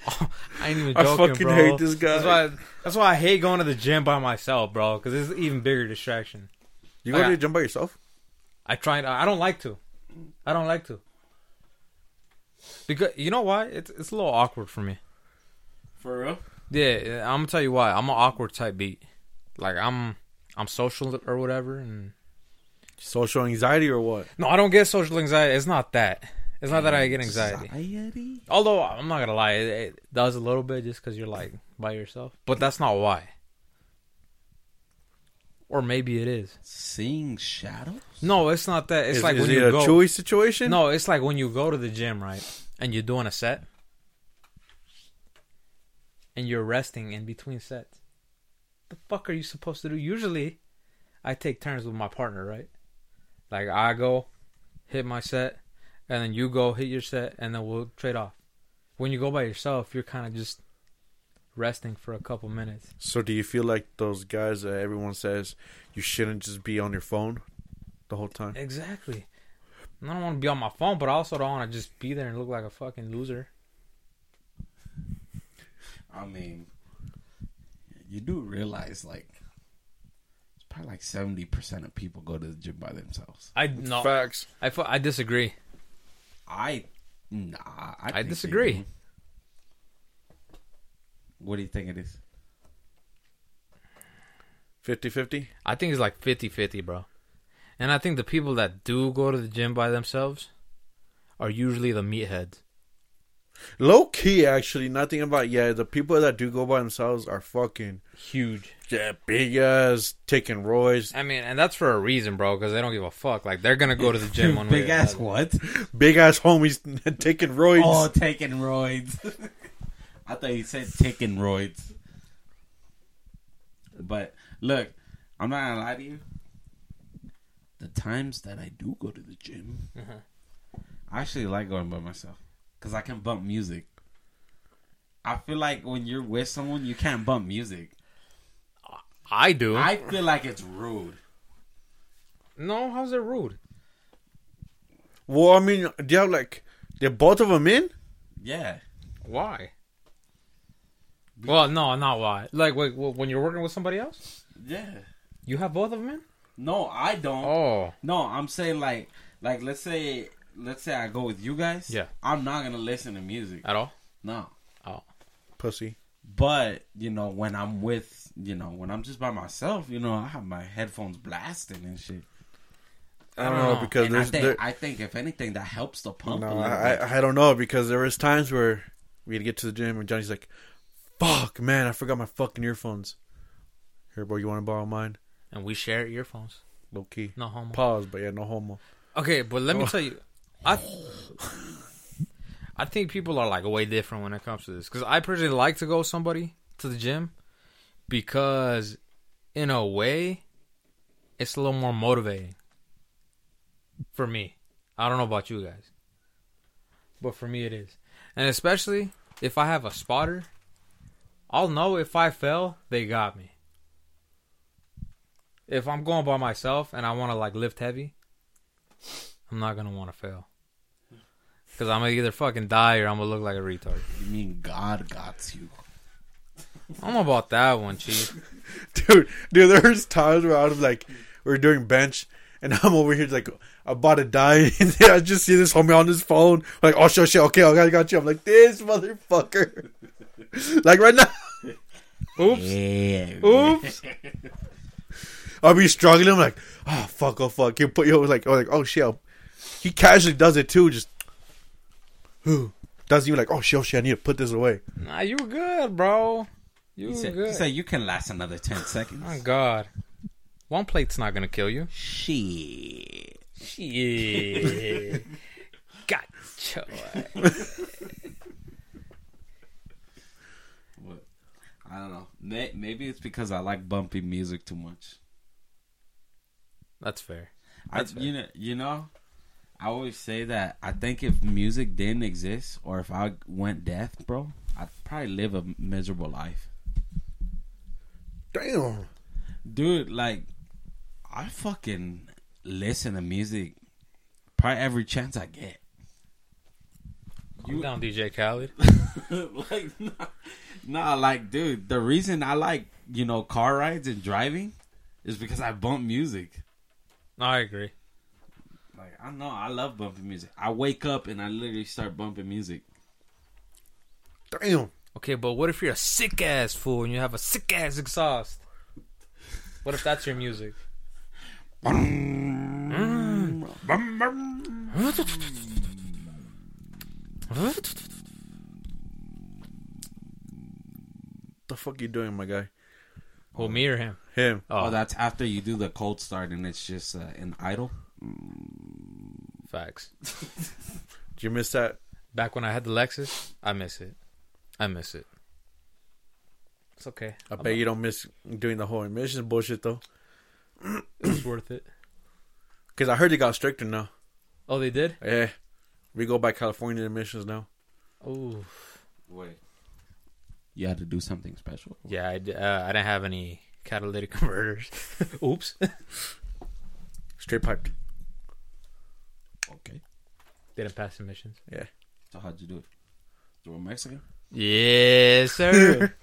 Oh, I ain't even joking, bro. I fucking bro. hate this guy. That's why... I... That's why I hate going to the gym by myself, bro. Because it's an even bigger distraction. You go like, to the gym by yourself? I try. I don't like to. I don't like to. Because you know why? It's it's a little awkward for me. For real? Yeah, I'm gonna tell you why. I'm an awkward type beat. Like I'm I'm social or whatever, and social anxiety or what? No, I don't get social anxiety. It's not that. It's not that I get anxiety. Anxiety? Although I'm not gonna lie, it, it does a little bit just because you're like. By yourself. But that's not why. Or maybe it is. Seeing shadows? No, it's not that. It's is, like is when it you a go, Chewy situation? No, it's like when you go to the gym, right? And you're doing a set. And you're resting in between sets. The fuck are you supposed to do? Usually, I take turns with my partner, right? Like, I go, hit my set, and then you go, hit your set, and then we'll trade off. When you go by yourself, you're kind of just... resting for a couple minutes. So do you feel like those guys that everyone says you shouldn't just be on your phone the whole time? Exactly. I don't want to be on my phone, but I also don't want to just be there and look like a fucking loser. I mean, you do realize like it's probably like seventy percent of people go to the gym by themselves. I no. Facts. I, I disagree. I nah. I, I disagree. What do you think it is? fifty-fifty? I think it's like fifty-fifty, bro. And I think the people that do go to the gym by themselves are usually the meatheads. Low key, actually, nothing about yeah. The people that do go by themselves are fucking huge, yeah, big ass, taking roids. I mean, and that's for a reason, bro, because they don't give a fuck. Like they're gonna go to the gym one big way. Big ass what? Big ass homies taking roids. Oh, taking roids. I thought you said taking roids. But look, I'm not gonna lie to you. The times that I do go to the gym, uh-huh. I actually like going by myself. Cause I can bump music. I feel like when you're with someone, you can't bump music. I do. I feel like it's rude. No, how's it rude? Well, I mean, do you have like they're both of them in? Yeah. Why? Because well, no, not why. Like, wait, when you're working with somebody else? Yeah. You have both of them in? No, I don't. Oh. No, I'm saying like, like let's say. Let's say I go with you guys. Yeah. I'm not going to listen to music. At all? No. Oh. Pussy. But, you know, when I'm with, you know, when I'm just by myself, you know, I have my headphones blasting and shit. I don't, I don't know, know because and there's... I think, there... I think, if anything, that helps the pump. No, I, I, I don't know because there was times where we'd get to the gym and Johnny's like, fuck, man, I forgot my fucking earphones. Here, boy, you want to borrow mine? And we share earphones. Low key. No homo. Pause, but yeah, no homo. Okay, but let me oh. tell you... I th- I think people are like way different when it comes to this. Because I personally like to go with somebody to the gym because in a way it's a little more motivating for me. I don't know about you guys, but for me it is. And especially if I have a spotter, I'll know if I fell, they got me. If I'm going by myself and I want to like lift heavy, I'm not going to want to fail. Because I'm going to either fucking die or I'm going to look like a retard. You mean God got you? I'm about that one, Chief. Dude, dude, there's times where I was like, we're doing bench, and I'm over here like, about to die. And I just see this homie on his phone. I'm like, oh, shit, shit, okay, I got you. I'm like, this motherfucker. Like right now. Oops. Yeah, Oops. I'll be struggling. I'm like, oh, fuck, oh, fuck. You put your like, oh, like, oh, shit. I'll... He casually does it too. Just... Who doesn't even like, oh shit, oh shit, I need to put this away. Nah, you good, bro. You he said, good. He said you can last another ten seconds. Oh, God. One plate's not going to kill you. Shit. Shit. Gotcha. What? I don't know. Maybe it's because I like bumpy music too much. That's fair. That's I, fair. You know, you know? I always say that I think if music didn't exist or if I went deaf, bro, I'd probably live a miserable life. Damn. Dude, like, I fucking listen to music probably every chance I get. Calm you down, D J Khaled. Like, nah, nah, like, dude, the reason I like, you know, car rides and driving is because I bump music. I agree. Like, I know, I love bumping music. I wake up and I literally start bumping music. Damn. Okay, but what if you're a sick ass fool and you have a sick ass exhaust? What if that's your music? Mm. The fuck you doing, my guy? Oh, me or him? Him. Oh, oh that's after you do the cold start and it's just uh, an idle. Facts. Did you miss that? Back when I had the Lexus, I miss it. I miss it. It's okay. I I'm bet up. You don't miss doing the whole emissions bullshit though. It's worth it. Because I heard they got stricter now. Oh, they did? Yeah. We go by California emissions now. Oh, wait. You had to do something special. Yeah, I, uh, I didn't have any catalytic converters. Oops. Straight piped. Okay. Didn't pass emissions. Yeah. So how'd you do it? You were Mexican? Yes, sir.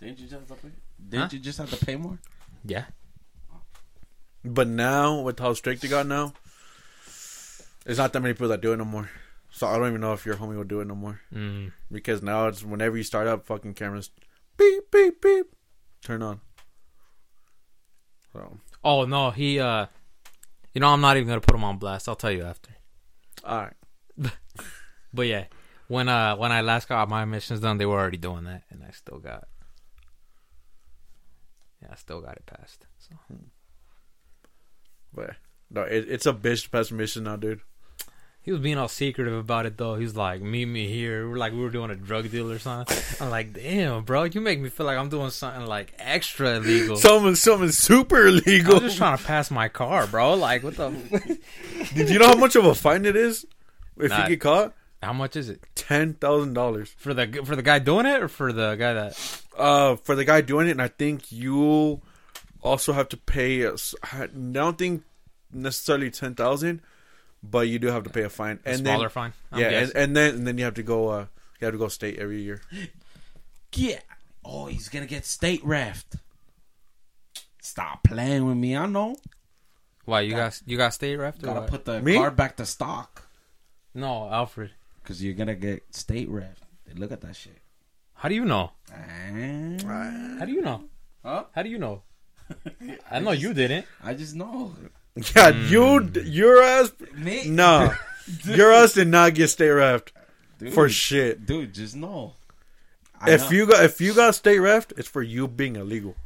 Didn't you just have to pay? Didn't huh? you just have to pay more? Yeah. But now, with how strict they got now, there's not that many people that do it no more. So I don't even know if your homie will do it no more. Mm. Because now it's whenever you start up, fucking cameras, beep, beep, beep, turn on. So. Oh no, he uh, You know, I'm not even going to put them on blast. I'll tell you after. All right. But yeah, when uh when I last got my missions done, they were already doing that, and I still got yeah, I still got it passed. So, but no, it, it's a bitch to pass mission now, dude. He was being all secretive about it though. He was like, "Meet me here." We're like, we were doing a drug deal or something. I'm like, "Damn, bro, you make me feel like I'm doing something like extra illegal, something, something super illegal." I'm just trying to pass my car, bro. Like, what the? Did you know how much of a fine it is if nah, you get caught? How much is it? Ten thousand dollars for the for the guy doing it, or for the guy that? Uh, for the guy doing it, and I think you also have to pay. I don't think necessarily ten thousand. But you do have to pay a fine, and a smaller then, fine. I'm yeah, and, and then and then you have to go. Uh, you have to go state every year. Yeah. Oh, he's gonna get state raft. Stop playing with me. I know. Why you got, got you got state raft? Gotta what? Put the me? Car back to stock. No, Alfred. Because you're gonna get state raft. Look at that shit. How do you know? And... How do you know? Huh? How do you know? I, I know just, you didn't. I just know. Yeah, mm. you, your ass, me? No, your ass did not get state reffed for shit, dude. Just know I if know. you got if you got state reffed, it's for you being illegal.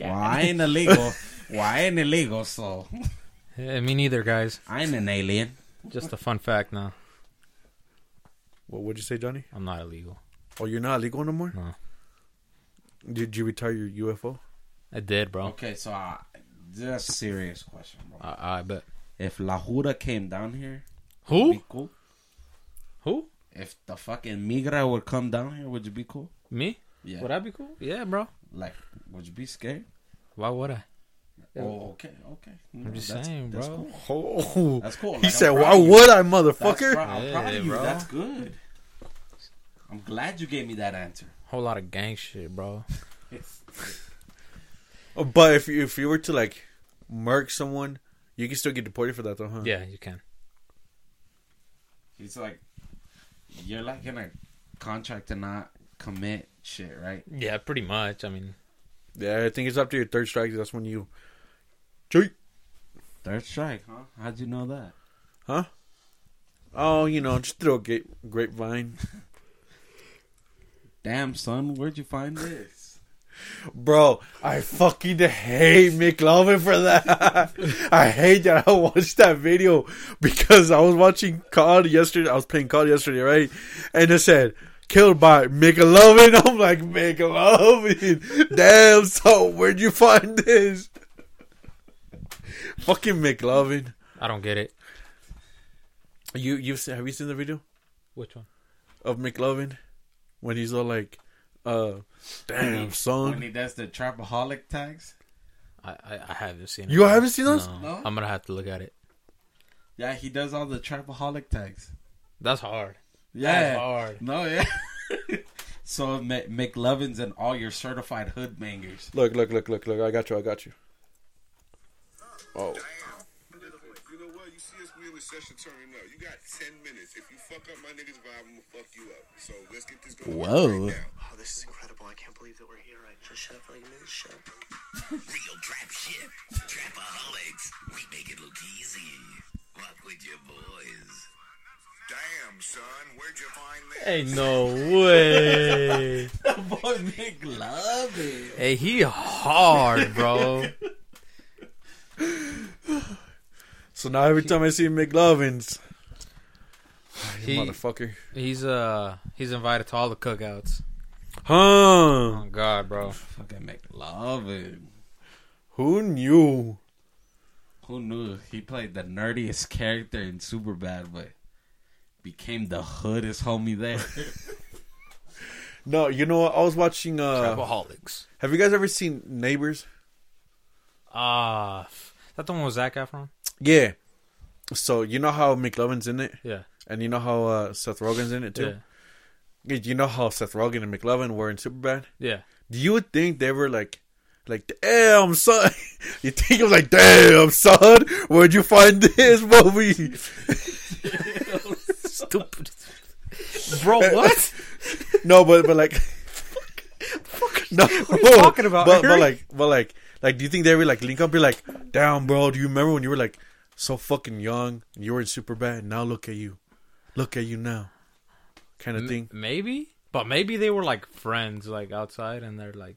Well, I ain't illegal. well, I ain't illegal. So yeah, me neither, guys. I'm an alien. Just a fun fact now. What would you say, Johnny? I'm not illegal. Oh, you're not illegal no more? No. Did you retire your U F O? I did, bro. Okay, so. I... That's a serious question, bro. I, I bet. If La Jura came down here... Who? Would it be cool? Who? If the fucking migra would come down here, would you be cool? Me? Yeah. Would I be cool? Yeah, bro. Like, would you be scared? Why would I? Oh, okay, okay. I'm no, just that's, saying, that's bro. Cool. Oh. That's cool. Like, he I'm said, why would I, motherfucker? Pro- I'm yeah, proud of you. Bro. That's good. I'm glad you gave me that answer. Whole lot of gang shit, bro. It's... But if you, if you were to like murk someone, you can still get deported for that though, huh? Yeah, you can. It's like you're like in a contract to not commit shit, right? Yeah, pretty much. I mean, yeah, I think it's after your third strike. That's when you cheat. Third strike, huh? How'd you know that? Huh? Oh, you know, just throw a grapevine. Damn, son, where'd you find this? Bro, I fucking hate McLovin for that. I hate that I watched that video because I was watching C O D yesterday. I was playing C O D yesterday, right? And it said, killed by McLovin. I'm like, McLovin. Damn, so where'd you find this? Fucking McLovin. I don't get it. You, you've seen, have you seen the video? Which one? Of McLovin? When he's all like... Uh, damn he, son! When he does the trapaholic tags, I, I, I haven't seen it. You haven't seen those? No. no, I'm gonna have to look at it. Yeah, he does all the trapaholic tags. That's hard. Yeah, that's hard. No, yeah. So McLovin's and all your certified hood bangers. Look, look, look, look, look! I got you! I got you! Oh. Session turning up. You got ten minutes. If you fuck up my niggas vibe, I'm gonna fuck you up. So let's get this going. Whoa. Right now. Oh, this is incredible. I can't believe that we're here right now. Shut up like this. Shut up. Real trap shit. Trapaholics. We make it look easy. Fuck with your boys. Damn, son. Where'd you find this? Hey, no way. That boy McLovin. Hey, he hard, bro. So now every time I see McLovin's, he, motherfucker, he's uh he's invited to all the cookouts. Huh? Oh God, bro! Fucking McLovin. Who knew? Who knew he played the nerdiest character in Superbad, but became the hoodest homie there. No, you know what? I was watching. Uh, Trapaholics. Have you guys ever seen Neighbors? Ah, uh, that the one with Zac Efron? Yeah. So, you know how McLovin's in it? Yeah. And you know how uh, Seth Rogen's in it, too? Yeah. You know how Seth Rogen and McLovin were in Superbad? Yeah. Do you think they were like, like, damn, son? You think it was like, damn, son? Where'd you find this movie? Stupid. Bro, what? No, but, but like... Fuck. Fuck. No, what are you talking about? But, but like, but like, like, do you think they were like, link up and be like... Damn, bro, do you remember when you were like so fucking young and you were in Superbad? Now look at you. Look at you now. Kind of M- thing. Maybe. But maybe they were like friends like outside and they're like,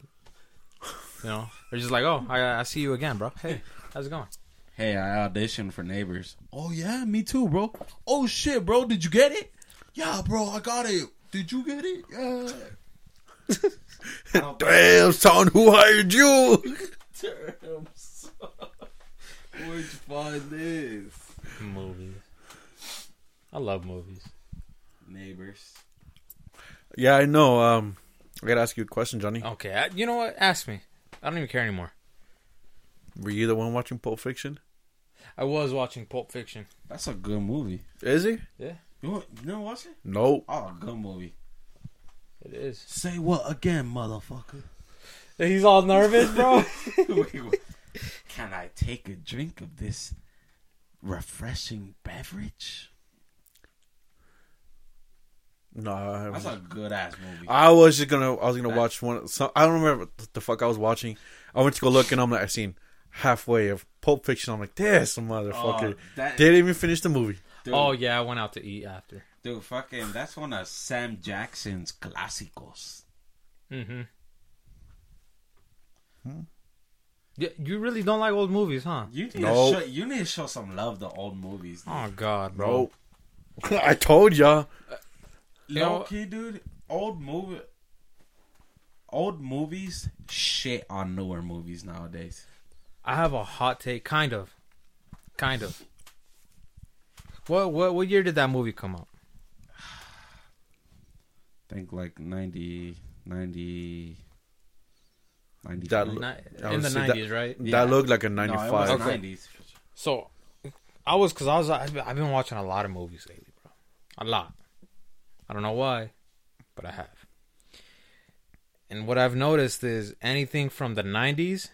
you know, they're just like, oh, I, I see you again, bro. Hey, how's it going? Hey, I auditioned for Neighbors. Oh, yeah, me too, bro. Oh, shit, bro, did you get it? Yeah, bro, I got it. Did you get it? Yeah. Damn, son, who hired you? Damn, son. Which find this? Movies. I love movies. Neighbors. Yeah, I know. Um, I got to ask you a question, Johnny. Okay, I, you know what? Ask me. I don't even care anymore. Were you the one watching Pulp Fiction? I was watching Pulp Fiction. That's a good movie. Is it? Yeah. You never watched it? No. Oh, good movie. It is. Say what again, motherfucker? He's all nervous, bro. Wait, wait. Can I take a drink of this refreshing beverage? No, that's a good ass movie. I was just gonna, I was gonna watch one. Some, I don't remember what the fuck I was watching. I went to go look, and I'm like, I seen halfway of Pulp Fiction. I'm like, this motherfucker. Oh, that, they didn't even finish the movie. Dude, oh yeah, I went out to eat after. Dude, fucking, that's one of Sam Jackson's clásicos. Mm-hmm. Hmm. Yeah, you really don't like old movies, huh? You need nope. to show, you need to show some love to old movies. Dude. Oh God, bro. No. I told ya. Uh, Low key, dude. Old movie, old movies shit on newer movies nowadays. I have a hot take, kind of, kind of. What what what year did that movie come out? I think like ninety, ninety ninety That lo- in the nineties, right? That yeah. looked like a ninety-five. No, it was okay. nineties. So, I was because I was I've been watching a lot of movies lately, bro. A lot. I don't know why, but I have. And what I've noticed is anything from the nineties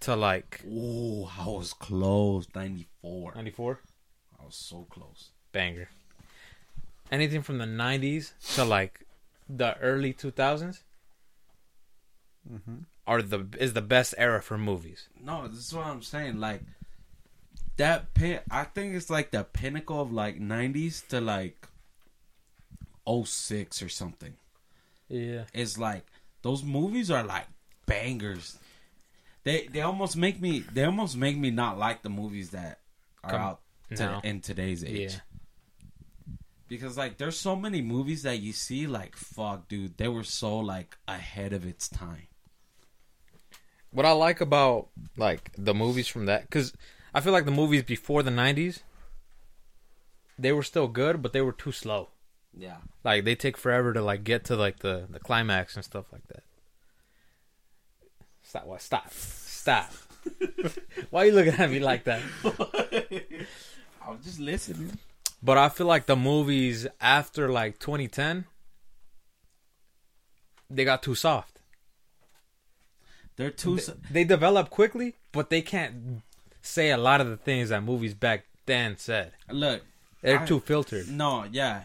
to like... Ooh, I was close. ninety-four ninety-four I was so close. Banger. Anything from the nineties to like the early two thousands mm-hmm. are the is the best era for movies. No, this is what I'm saying. Like, that... Pin- I think it's like the pinnacle of like nineties to like... oh six or something. Yeah. It's like those movies are like bangers. They they almost make me they almost make me not like the movies that are Come, out to, no. in today's age. Yeah. Because like there's so many movies that you see like fuck dude, they were so like ahead of its time. What I like about like the movies from that, cuz I feel like the movies before the nineties they were still good, but they were too slow. Yeah. Like, they take forever to, like, get to, like, the, the climax and stuff like that. Stop. What? Stop. Stop. Why are you looking at me like that? I was just listening. But I feel like the movies after, like, twenty ten, they got too soft. They're too... They, so- they develop quickly, but they can't say a lot of the things that movies back then said. Look. They're I, too filtered. No, yeah.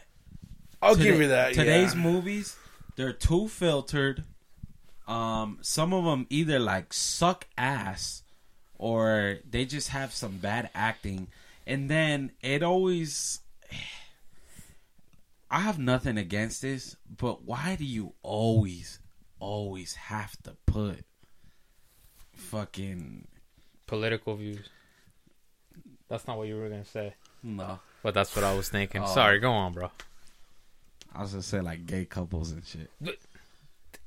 I'll Today, give you that. Today's yeah. movies, they're too filtered. Um, some of them either like suck ass, or they just have some bad acting. And then it always. I have nothing against this, but why do you always, always have to put fucking political views? That's not what you were gonna say. No, but that's what I was thinking. Oh. Sorry, go on, bro. I was gonna say like gay couples and shit.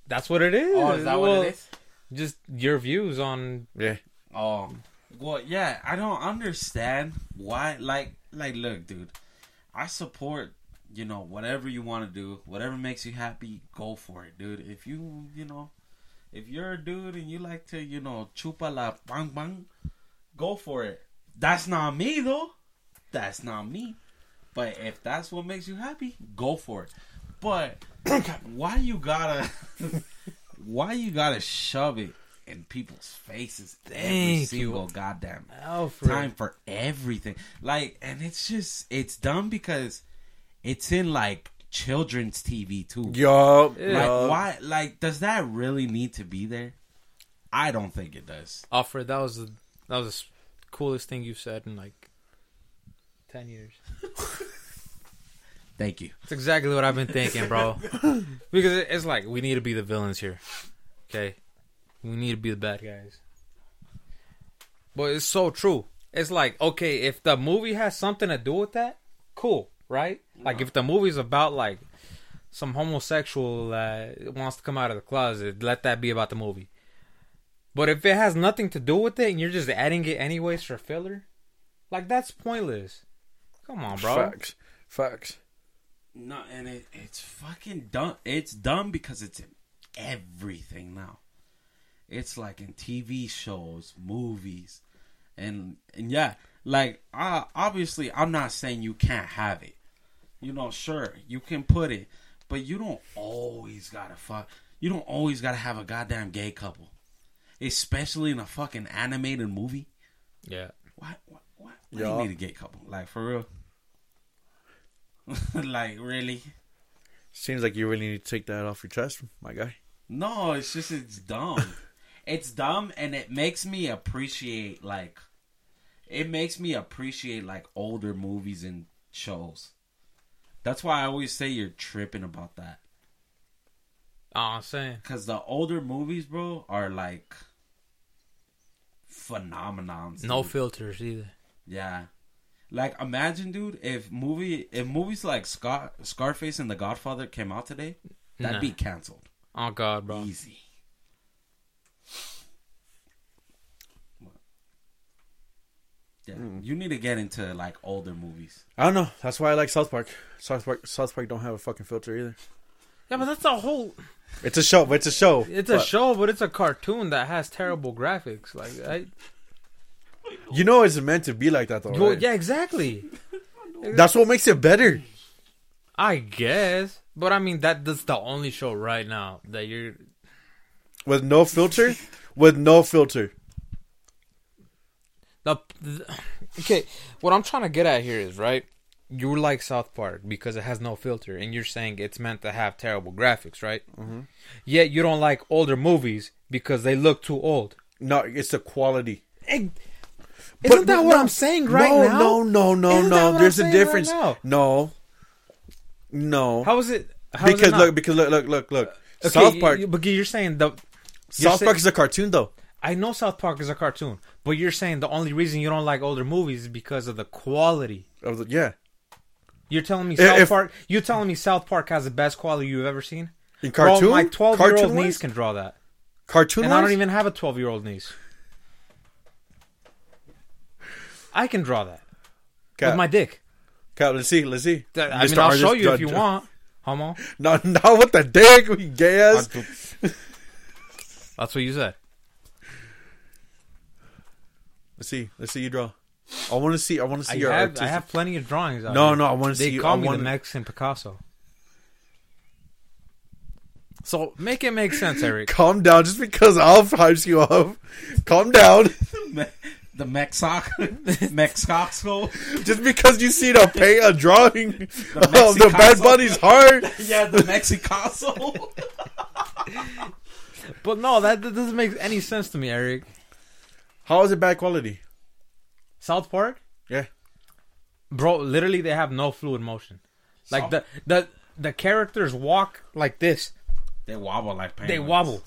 That's what it is. Oh, is that well, what it is? Just your views on yeah. Oh, well, yeah. I don't understand why. Like, like, look, dude. I support you know whatever you want to do, whatever makes you happy. Go for it, dude. If you you know, if you're a dude and you like to you know chupa la bang bang, go for it. That's not me though. That's not me. But if that's what makes you happy, go for it. But why you gotta, why you gotta shove it in people's faces every Thank single you. goddamn Alfred. time for everything? Like, and it's just, it's dumb because it's in like children's T V too. Yo, yeah. Like, why? Like, does that really need to be there? I don't think it does. Alfred, that was That was the coolest thing you've said in like ten years. Thank you. That's exactly what I've been thinking, bro. Because it's like, we need to be the villains here. Okay? We need to be the bad guys. But it's so true. It's like, okay, if the movie has something to do with that, cool, right? Yeah. Like, if the movie's about, like, some homosexual that uh, wants to come out of the closet, let that be about the movie. But if it has nothing to do with it and you're just adding it anyways for filler, like, that's pointless. Come on, bro. Facts. Facts. No, and it, it's fucking dumb. It's dumb because it's in everything now. It's like in T V shows, movies, and and yeah, like uh, obviously I'm not saying you can't have it. You know, sure you can put it, but you don't always gotta fuck. You don't always gotta have a goddamn gay couple, especially in a fucking animated movie. Yeah. Why? Why? Why, why do you need a gay couple? Like, for real. Like, really? Seems like you really need to take that off your chest, my guy. No, it's just it's dumb. It's dumb, and it makes me appreciate, like, it makes me appreciate, like, older movies and shows. That's why I always say you're tripping about that. Oh, I'm saying. Because the older movies, bro, are, like, phenomenons. No filters either. Yeah. Like, imagine, dude, if movie if movies like Scar- Scarface and The Godfather came out today, that'd nah. be canceled. Oh, God, bro. Easy. Yeah, mm. You need to get into, like, older movies. I don't know. That's why I like South Park. South Park South Park don't have a fucking filter either. Yeah, but that's a whole... It's a show, but it's a show. It's but... a show, but it's a cartoon that has terrible graphics. Like, I... You know it's meant to be like that, though, well, right? Yeah, exactly. That's what makes it better. I guess. But, I mean, that that's the only show right now that you're... With no filter? With no filter. The, the, okay, what I'm trying to get at here is, right, you like South Park because it has no filter, and you're saying it's meant to have terrible graphics, right? Mm-hmm. Yet you don't like older movies because they look too old. No, it's the quality. It, But, Isn't that but, what no, I'm saying right no, now? No, no, no, Isn't no, no. There's a difference. Right no, no. How is it? How because is it not? look, because look, look, look, look. Okay, South Park. You, but you're saying the you're South saying, Park is a cartoon, though. I know South Park is a cartoon, but you're saying the only reason you don't like older movies is because of the quality. Of the, yeah. You're telling me South if, Park. You're telling me South Park has the best quality you've ever seen. In cartoon, well, my twelve-year-old niece can draw that. Cartoon, and ones? I don't even have a twelve-year-old niece. I can draw that Cat. with my dick. Cat, let's see, let's see. I Mister mean, I'll Artist show you if you dr- want, homo. No, not with the dick, we gay ass. That's what you said. Let's see, let's see you draw. I want to see. I want to see I your. Have, I have plenty of drawings. Out no, here. no, I want to see. They call you. me wanna... the Mexican Picasso. So make it make sense, Eric. Calm down, just because Alf hypes you up. Calm down. The Mexoc, Mexoxco. Just because you see the paint a drawing the of the Bad Bunny's heart, yeah, the Mexicasso. But no, that, that doesn't make any sense to me, Eric. How is it bad quality? South Park, yeah, bro. Literally, they have no fluid motion. Like so, the the the characters walk like this. They wobble like penguins. They wobble.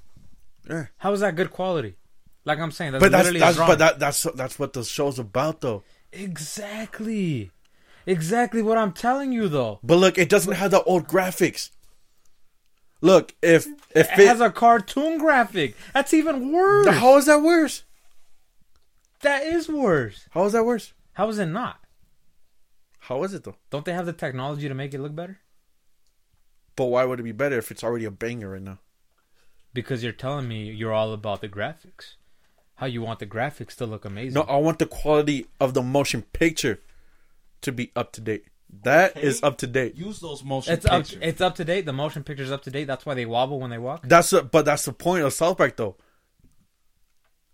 Yeah. How is that good quality? Like I'm saying, that's but that's, that's but that, that's that's what the show's about, though. Exactly, exactly what I'm telling you, though. But look, it doesn't have the old graphics. Look, if if it, it has a cartoon graphic, that's even worse. How is that worse? That is worse. How is that worse? How is it not? How is it though? Don't they have the technology to make it look better? But why would it be better if it's already a banger right now? Because you're telling me you're all about the graphics. How you want the graphics to look amazing. No, I want the quality of the motion picture to be up to date. That okay. is up to date. Use those motion it's pictures. Up, it's up to date. The motion picture is up to date. That's why they wobble when they walk. That's a, But that's the point of South Park, though.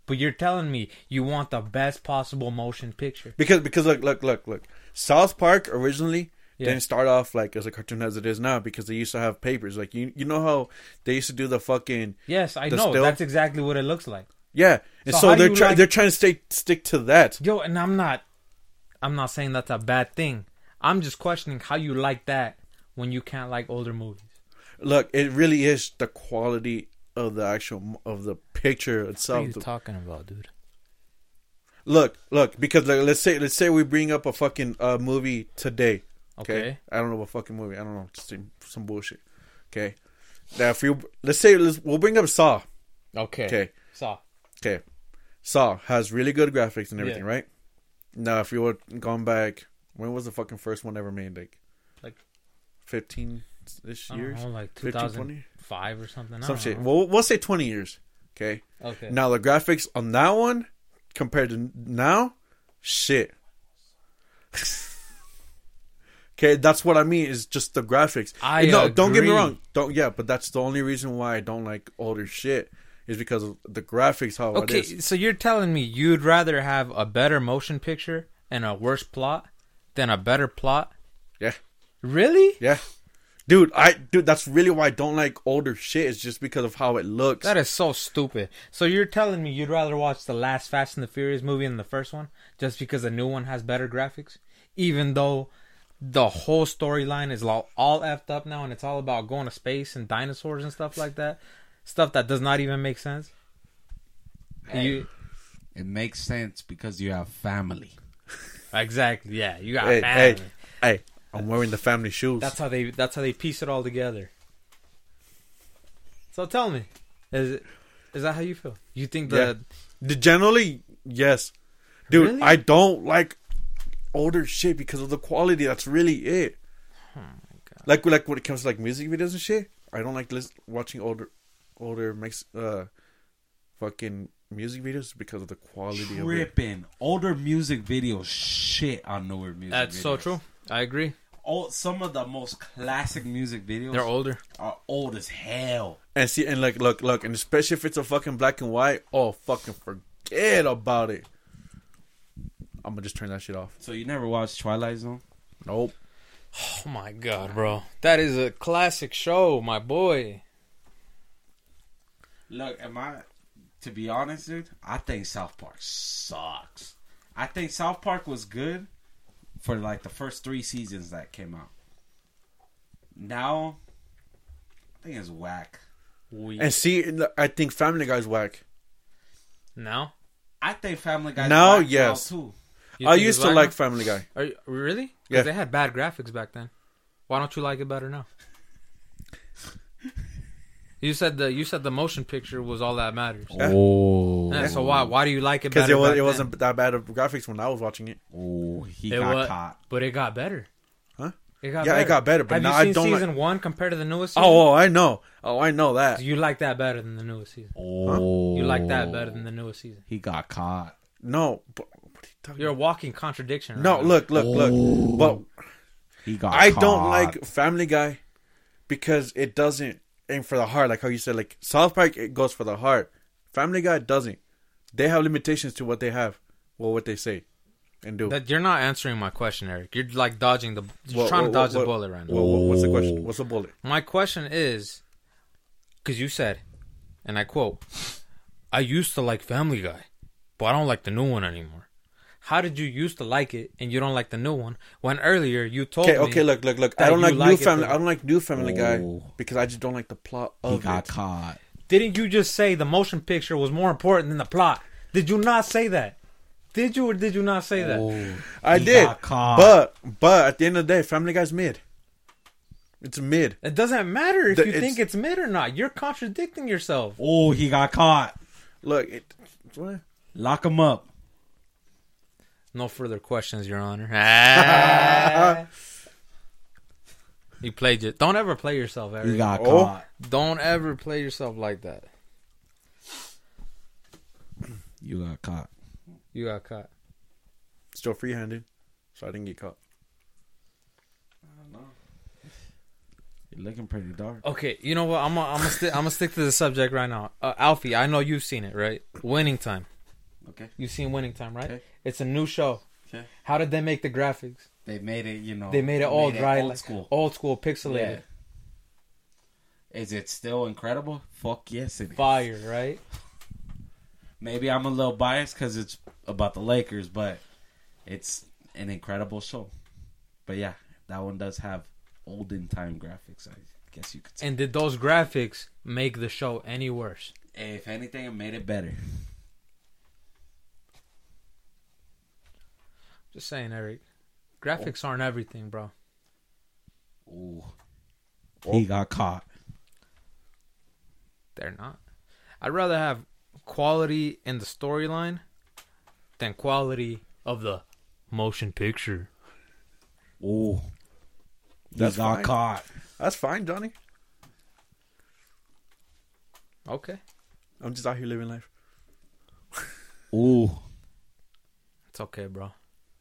But you're telling me you want the best possible motion picture. Because, because look, look, look, look. South Park originally... Yeah. Didn't start off like as a cartoon as it is now because they used to have papers. Like you, you know how they used to do the fucking yes, I know. Still? That's exactly what it looks like. Yeah, and so, so they're trying. Like... They're trying to stay stick to that. Yo, and I'm not. I'm not saying that's a bad thing. I'm just questioning how you like that when you can't like older movies. Look, it really is the quality of the actual of the picture itself. What are you talking about, dude? Look, look, because like, let's say let's say we bring up a fucking uh, movie today. Okay? okay, I don't know what fucking movie. I don't know, just some bullshit. Okay, now if you let's say let's, we'll bring up Saw. Okay. Okay. Saw. Okay. Saw has really good graphics and everything, yeah. right? Now, if you were gone back, when was the fucking first one ever made? Like, like fifteen ish years. I don't know, like two thousand five or something. Some shit. Well, we'll say twenty years. Okay. Okay. Now the graphics on that one compared to now, shit. Okay, that's what I mean. Is just the graphics. I no, agree. Don't get me wrong. Don't yeah, but that's the only reason why I don't like older shit. Is because of the graphics, how okay, it is. Okay, so you're telling me you'd rather have a better motion picture and a worse plot than a better plot? Yeah. Really? Yeah. Dude, I dude, that's really why I don't like older shit. It's just because of how it looks. That is so stupid. So you're telling me you'd rather watch the last Fast and the Furious movie than the first one? Just because the new one has better graphics? Even though the whole storyline is all, all effed up now and it's all about going to space and dinosaurs and stuff like that? Stuff that does not even make sense. Hey, you, it makes sense because you have family. Exactly. Yeah, you got hey, family. Hey, hey, I'm wearing the family shoes. That's how they. That's how they piece it all together. So tell me, is it, is that how you feel? You think that yeah. generally yes, dude. Really? I don't like older shit because of the quality. That's really it. Oh my God. Like like when it comes to like music videos and shit, I don't like listen, watching older. Older makes uh, fucking music videos because of the quality Tripping. of it. Tripping. Older music videos shit on newer music That's videos. That's so true. I agree. All, some of the most classic music videos. They're older. Are old as hell. And see, and like, look, look, and especially if it's a fucking black and white, oh, fucking forget about it. I'm gonna just turn that shit off. So you never watched Twilight Zone? Nope. Oh my God, bro. That is a classic show, my boy. Look, am I, to be honest, dude, I think South Park sucks. I think South Park was good for, like, the first three seasons that came out. Now, I think it's whack. Weak. And see, I think Family Guy's whack. Now? I think Family Guy's now, whack yes. now, too. You I used to like now? Family Guy. Are you, really? Because yeah. they had bad graphics back then. Why don't you like it better now? You said the you said the motion picture was all that matters. Oh, yeah, so why why do you like it? Because it, was, it wasn't that bad of graphics when I was watching it. Oh, he it got was, caught, but it got better. Huh? It got yeah, better. it got better. But have now you seen I don't season like... one compared to the newest season? Oh, oh, I know. Oh, I know that. So you like that better than the newest season? Oh, huh? You like that better than the newest season? He got caught. No, but what are you talking? You're about? a walking contradiction. Right no, now. look, look, oh. look. But he got. I caught. don't like Family Guy because it doesn't. Aim for the heart, like how you said, like South Park, it goes for the heart. Family Guy doesn't. They have limitations to what they have, well, what they say and do. That you're not answering my question, Eric. You're like dodging the, you're what, trying what, to dodge what, the bullet right now. What, what, what's the question? What's the bullet? My question is, because you said, and I quote, "I used to like Family Guy, but I don't like the new one anymore." How did you used to like it and you don't like the new one? When earlier you told okay, me, okay, look, look, look. I don't like, like new family. I don't like new Family Guy because I just don't like the plot of it. He got caught. Didn't you just say the motion picture was more important than the plot? Did you not say that? Did you or did you not say that? Oh, I did. But but at the end of the day, Family Guy's mid. It's mid. It doesn't matter if the, you it's, think it's mid or not. You're contradicting yourself. Oh, he got caught. Look, it, what? Lock him up. No further questions, Your Honor. Ah. You played it. Don't ever play yourself, Eric. You got oh. caught. Don't ever play yourself like that. You got caught. You got caught. Still free-handed, so I didn't get caught. I don't know. You're looking pretty dark. Okay, you know what? I'm going I'm sti- to stick to the subject right now. Uh, Alfie, I know you've seen it, right? Winning Time. Okay. You've seen Winning Time, right? Okay. It's a new show. Okay. How did they make the graphics? They made it, you know. They made it all made dry, it old like school. old school, pixelated. Yeah. Is it still incredible? Fuck yes, it is. Fire, right? Maybe I'm a little biased because it's about the Lakers, but it's an incredible show. But yeah, that one does have olden time graphics, I guess you could say. And did those graphics make the show any worse? If anything, it made it better. Just saying, Eric. Graphics oh. aren't everything, bro. Ooh. Oh. He got caught. They're not. I'd rather have quality in the storyline than quality of the motion picture. Ooh. That's got fine. Caught. That's fine, Johnny. Okay. I'm just out here living life. Ooh. It's okay, bro.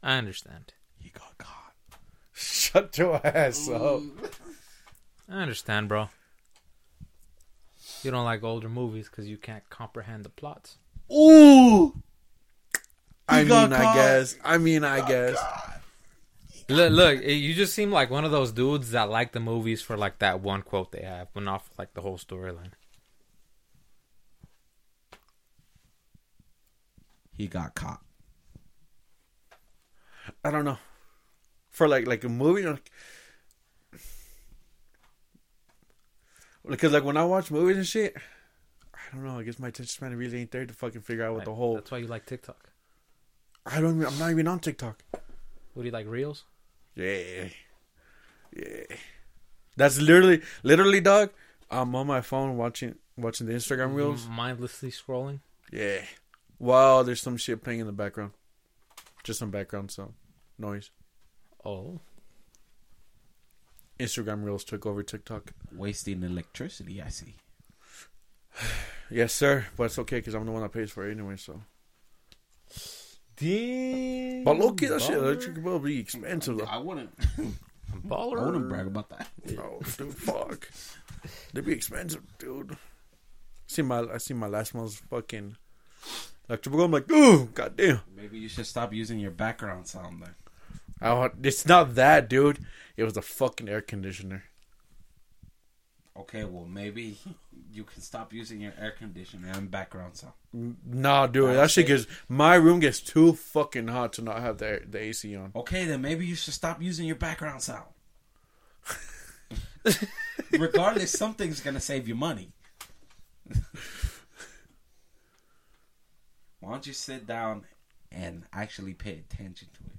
I understand. He got caught. Shut your ass Ooh. up. I understand, bro. You don't like older movies because you can't comprehend the plots. Ooh! I mean, caught. I guess. I mean, I oh, guess. Look, look, you just seem like one of those dudes that like the movies for like that one quote they have, but not for like the whole storyline. He got caught. I don't know. For like like a movie, like... Because, like, when I watch movies and shit, I don't know. I guess my attention span really ain't there to fucking figure out what the whole... That's why you like TikTok. I don't even... I'm not even on TikTok. What do you like, Reels? Yeah. Yeah. That's literally... Literally, dog, I'm on my phone watching watching the Instagram Reels. Mindlessly scrolling? Yeah. Wow, there's some shit playing in the background. Just some background, so... Noise. Oh. Instagram Reels took over TikTok. Wasting electricity, I see. Yes, sir. But it's okay because I'm the one that pays for it anyway, so. Damn. But low-key, that shit electric will be expensive, though. I wouldn't. Baller. I wouldn't brag about that. No, dude, fuck. They'd be expensive, dude. See my, I see my last month's fucking electric bill. I'm like, ooh, goddamn. Maybe you should stop using your background sound then. I, it's not that, dude. It was a fucking air conditioner. Okay, well, maybe you can stop using your air conditioner and background sound. Nah, dude, I that shit gets... My room gets too fucking hot to not have the air, the A C on. Okay, then maybe you should stop using your background sound. Regardless, something's gonna save you money. Why don't you sit down and actually pay attention to it?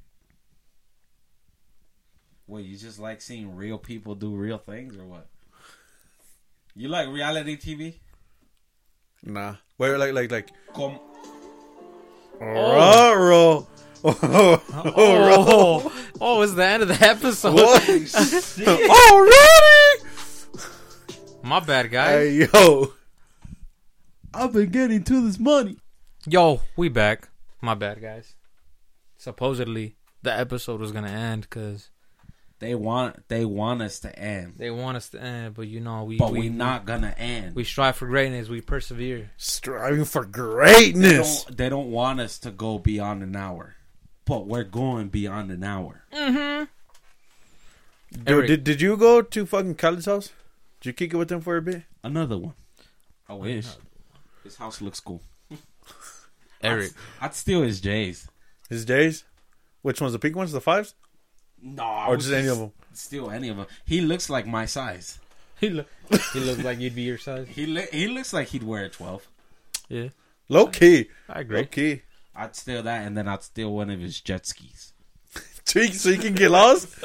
What, you just like seeing real people do real things or what? You like reality T V? Nah. Wait, like, like, like. Come. Oh. Oh, oh, it's the end of the episode. Holy shit. Already? My bad, guys. Hey, yo. I've been getting to this money. Yo, we back. My bad, guys. Supposedly, the episode was going to end because. They want they want us to end. They want us to end, but you know we. But we, we not gonna end. We strive for greatness. We persevere. Striving for greatness. They don't, they don't want us to go beyond an hour, but we're going beyond an hour. Mm-hmm. Dude, did did you go to fucking Khaled's house? Did you kick it with them for a bit? Another one. I wish. One. His house looks cool. Eric, I'd, I'd steal his J's. His J's? Which ones? The pink ones? The fives? No, or just any of them. Still any of them. He looks like my size. He look. He looks like you'd be your size. He li- he looks like he'd wear a twelve. Yeah, low key. I agree. Low key. I'd steal that, and then I'd steal one of his jet skis. so you so can get lost.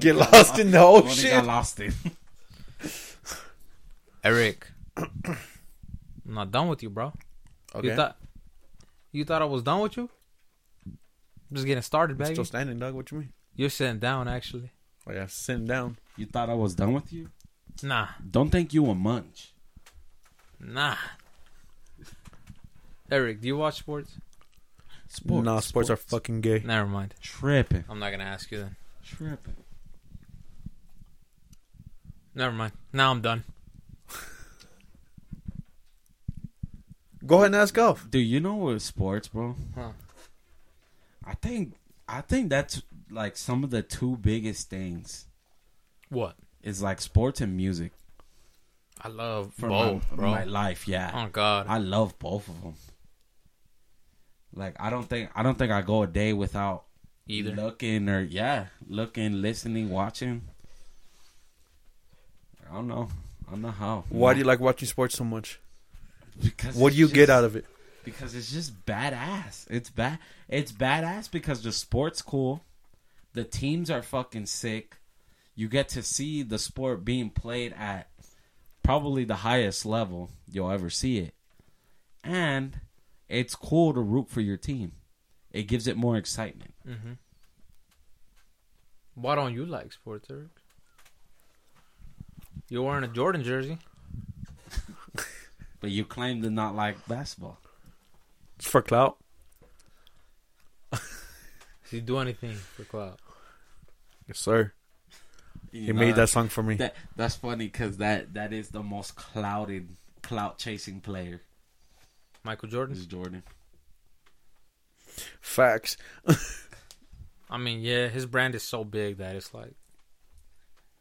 get lost in the whole shit. Got lost in. Eric, I'm not done with you, bro. Okay. You thought you thought I was done with you? I'm just getting started, baby. I'm still standing, dog. What you mean? You're sitting down, actually. Oh, yeah, sitting down. You thought I was done with you? Nah. Don't think you a munch. Nah. Eric, do you watch sports? Sports. Nah, sports, sports are fucking gay. Never mind. Tripping. I'm not going to ask you then. Tripping. Never mind. Now I'm done. Go ahead and ask off. Dude, you know what sports, bro? Huh. I think... I think that's like some of the two biggest things. What? It's like sports and music. I love for both, my, bro. For my life, yeah. Oh, God. I love both of them. Like I don't think I don't think I go a day without either looking or yeah, looking, listening, watching. I don't know. I don't know how. Why do you like watching sports so much? Because what do you just get out of it? Because it's just badass. It's bad. It's badass because the sport's cool. The teams are fucking sick. You get to see the sport being played at probably the highest level you'll ever see it. And it's cool to root for your team. It gives it more excitement. Mm-hmm. Why don't you like sports, Eric? You're wearing a Jordan jersey. But you claim to not like basketball. It's for clout. You do anything for clout. Yes, sir. You he know, made that song for me. That, that's funny because that, that is the most clouded, clout-chasing player. Michael Jordan? It's Jordan. Facts. I mean, yeah, his brand is so big that it's like,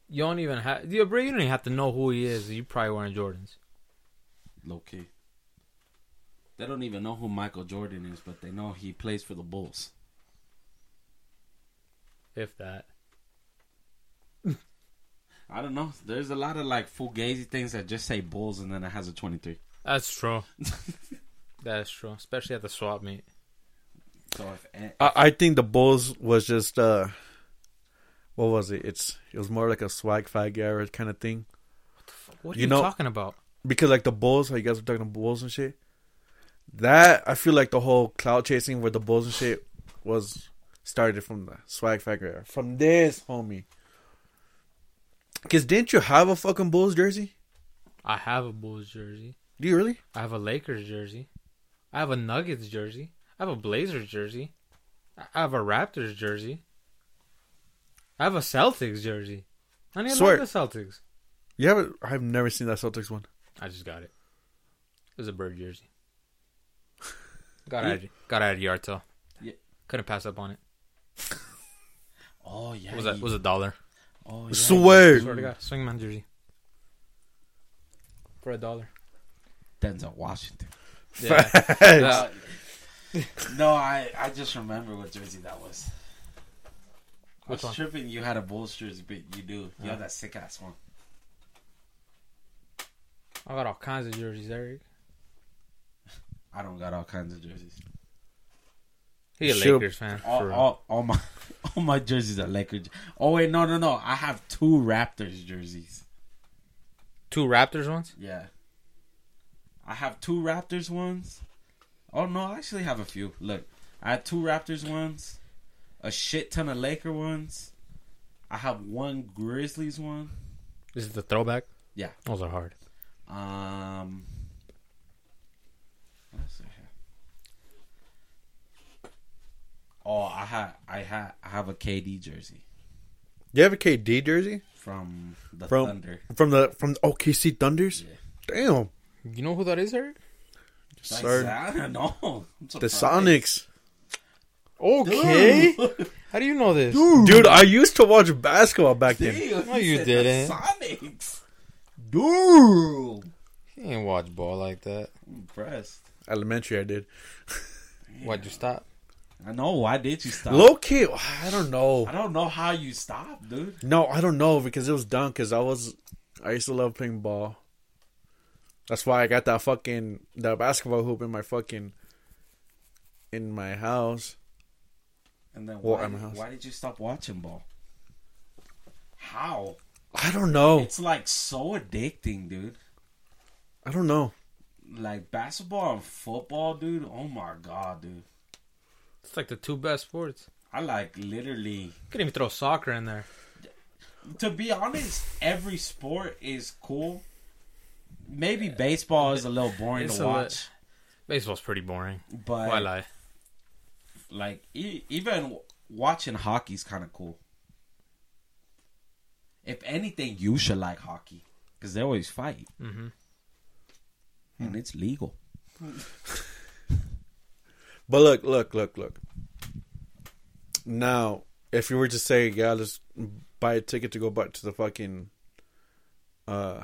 you don't even have, you don't even have to know who he is. You're probably wearing Jordans. Low-key. They don't even know who Michael Jordan is, but they know he plays for the Bulls. If that. I don't know. There's a lot of like fugazi things that just say Bulls and then it has a twenty-three. That's true. That's true. Especially at the swap meet. So if, if I, I think the Bulls was just uh, what was it? It's it was more like a swag fag era kind of thing. What the fuck? What are you, you know, talking about? Because like the Bulls, how you guys were talking about Bulls and shit. That I feel like the whole cloud chasing with the Bulls and shit was started from the swag fag era. From this, homie. Because didn't you have a fucking Bulls jersey? I have a Bulls jersey. Do you really? I have a Lakers jersey. I have a Nuggets jersey. I have a Blazers jersey. I have a Raptors jersey. I have a Celtics jersey. I need to like the Celtics. You haven't? I've never seen that Celtics one. I just got it. It was a Bird jersey. Got out. Got out of Yartel. Yeah. Couldn't pass up on it. Oh yeah. It was a, was a dollar. Oh, yeah. Swear. Swear to God. Swingman jersey. For a dollar. Denzel Washington. Yeah. uh, no, I, I just remember what jersey that was. Which I was one? Tripping you had a Bulls jersey, but you do. You uh-huh. have that sick ass one. I got all kinds of jerseys, Eric. I don't got all kinds of jerseys. He a sure. Lakers fan. All, all, all my all my jerseys are Lakers. Oh wait, no, no, no. I have two Raptors jerseys. Two Raptors ones? Yeah. I have two Raptors ones. Oh no, I actually have a few. Look, I have two Raptors ones, a shit ton of Laker ones. I have one Grizzlies one. This is the throwback? Yeah. Those are hard. Um. Oh, I have I have I have a K D jersey. You have a K D jersey from the from, Thunder from the from the O K C Thunders. Yeah. Damn, you know who that is, Eric? Like, I don't know. The Sonics. Okay, dude. How do you know this, dude? dude I used to watch basketball back then. Dude, no, you didn't. The Sonics, dude. He didn't watch ball like that. I'm impressed. Elementary, I did. Damn. Why'd you stop? I know. Why did you stop? Low key, I don't know. I don't know how you stopped, dude. No, I don't know because it was dumb. Because I was, I used to love playing ball. That's why I got that fucking that basketball hoop in my fucking in my house. And then why? Well, my house. Why did you stop watching ball? How? I don't know. It's like so addicting, dude. I don't know. Like basketball and football, dude. Oh my god, dude. It's like the two best sports. I like literally... You could even throw soccer in there. To be honest, every sport is cool. Maybe baseball is a little boring it's to watch. Li- Baseball's pretty boring. But why lie? Like, e- even watching hockey's kind of cool. If anything, you should like hockey. Because they always fight. Mm-hmm. And it's legal. But look, look, look, look. Now, if you were to say, yeah, let's buy a ticket to go back to the fucking, uh,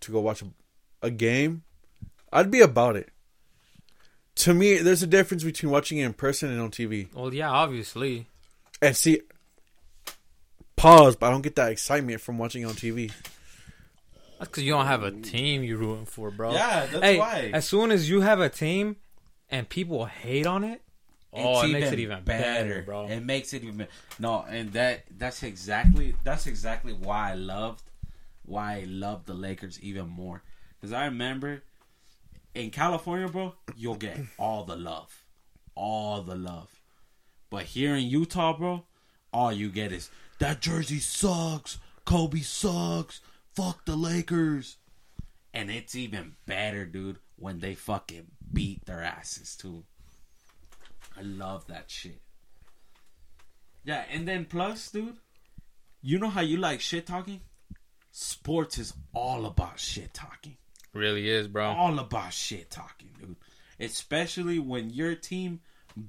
to go watch a, a game, I'd be about it. to me, there's a difference between watching it in person and on T V. Well, yeah, obviously. And see, pause, but I don't get that excitement from watching it on T V. That's because you don't have a team you're rooting for, bro. Yeah, that's hey, why. As soon as you have a team and people hate on it, oh, it makes it even better, better, bro. It makes it even no, and that that's exactly that's exactly why I loved why I loved the Lakers even more. Because I remember in California, bro, you'll get all the love, all the love. But here in Utah, bro, all you get is that jersey sucks, Kobe sucks, fuck the Lakers. And it's even better, dude, when they fucking beat their asses too. I love that shit. Yeah, and then plus, dude, you know how you like shit talking? Sports is all about shit talking. Really is, bro. All about shit talking, dude. Especially when your team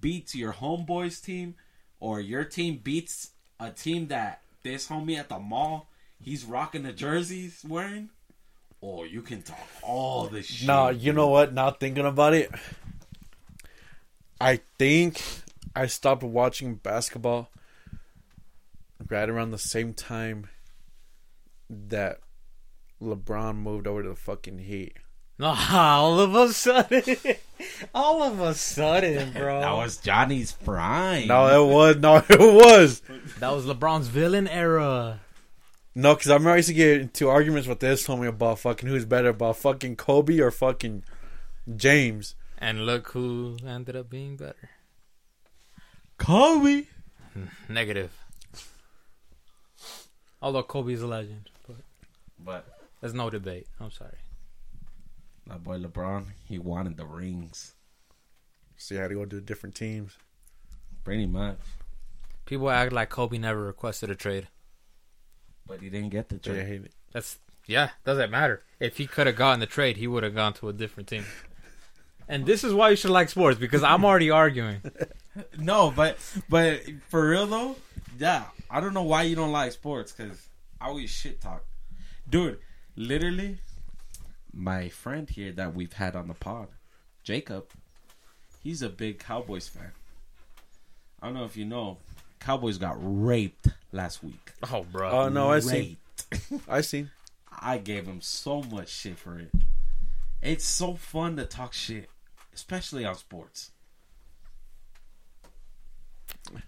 beats your homeboy's team, or your team beats a team that this homie at the mall, he's rocking the jerseys wearing. Oh, you can talk all this shit. No, you dude. know what? Not thinking about it. I think I stopped watching basketball right around the same time that LeBron moved over to the fucking Heat. All of a sudden. All of a sudden, bro. That was Johnny's prime. No, it was. No, it was. That was LeBron's villain era. No, because I remember I used to get into arguments with this homie about fucking who's better, about fucking Kobe or fucking James. And look who ended up being better. Kobe. Negative. Although Kobe's a legend. But, but there's no debate. I'm sorry. My boy LeBron, he wanted the rings. See how they go to different teams. Pretty much. People act like Kobe never requested a trade. But he didn't get the trade. Yeah, he, that's, yeah, doesn't matter. If he could have gotten the trade, he would have gone to a different team. And this is why you should like sports, because I'm already arguing. No, but but for real, though, yeah. I don't know why you don't like sports, because I always shit talk. Dude, literally, my friend here that we've had on the pod, Jacob, he's a big Cowboys fan. I don't know if you know, Cowboys got raped last week. Oh, bro. Oh, no, I see. I see. I gave him so much shit for it. It's so fun to talk shit, especially on sports.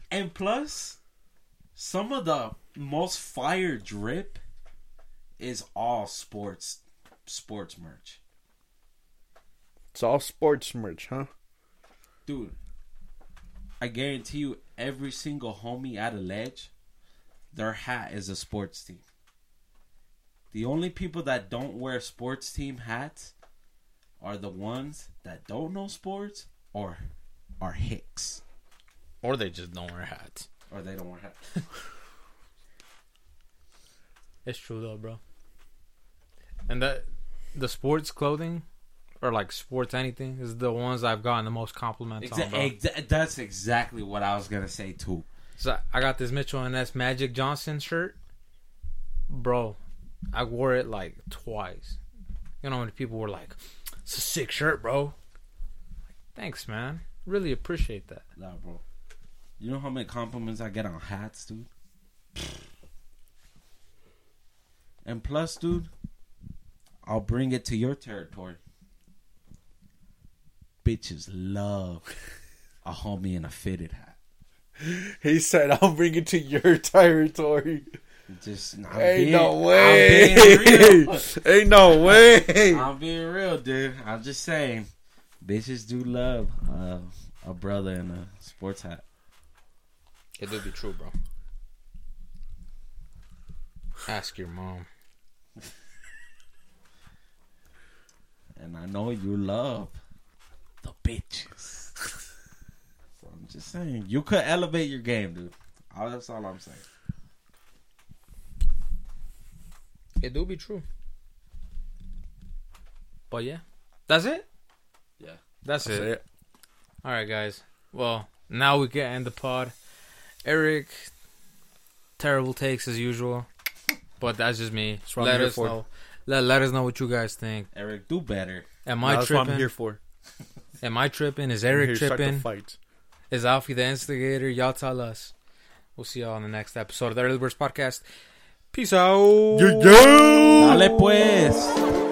And plus, some of the most fire drip is all sports sports merch. It's all sports merch, huh? Dude, I guarantee you every single homie at a ledge, their hat is a sports team. The only people that don't wear sports team hats are the ones that don't know sports or are hicks. Or they just don't wear hats. Or they don't wear hats. It's true, though, bro. And that the sports clothing, or like sports anything, is the ones I've gotten the most compliments exa- on, bro. Exa- that's exactly what I was going to say, too. So I got this Mitchell and S. Magic Johnson shirt. Bro, I wore it like twice. You know, when people were like, it's a sick shirt, bro. Like, thanks, man. Really appreciate that. Nah, bro. You know how many compliments I get on hats, dude? And plus, dude, I'll bring it to your territory. Bitches love a homie in a fitted hat. He said, I'll bring it to your territory. Just I'm ain't being, no way. I'm being real. Ain't no way. I'm being real, dude. I'm just saying, bitches do love uh, a brother in a sports hat. It would be true, bro. Ask your mom. And I know you love the bitches. So I'm just saying, you could elevate your game, dude. All, that's all I'm saying. It do be true. But yeah. That's it? Yeah. That's, That's it. it. Alright, guys. Well, now we can end the pod. Eric, terrible takes as usual. But that's just me. That's what let I'm here us for. know. Let, let us know what you guys think. Eric, do better. Am I that's tripping? That's what I'm here for. Am I tripping? Is Eric tripping? Is Alfie the instigator? Y'all tell us. We'll see y'all on the next episode of the Early Birds Podcast. Peace out. Yeah, yeah. Dale pues.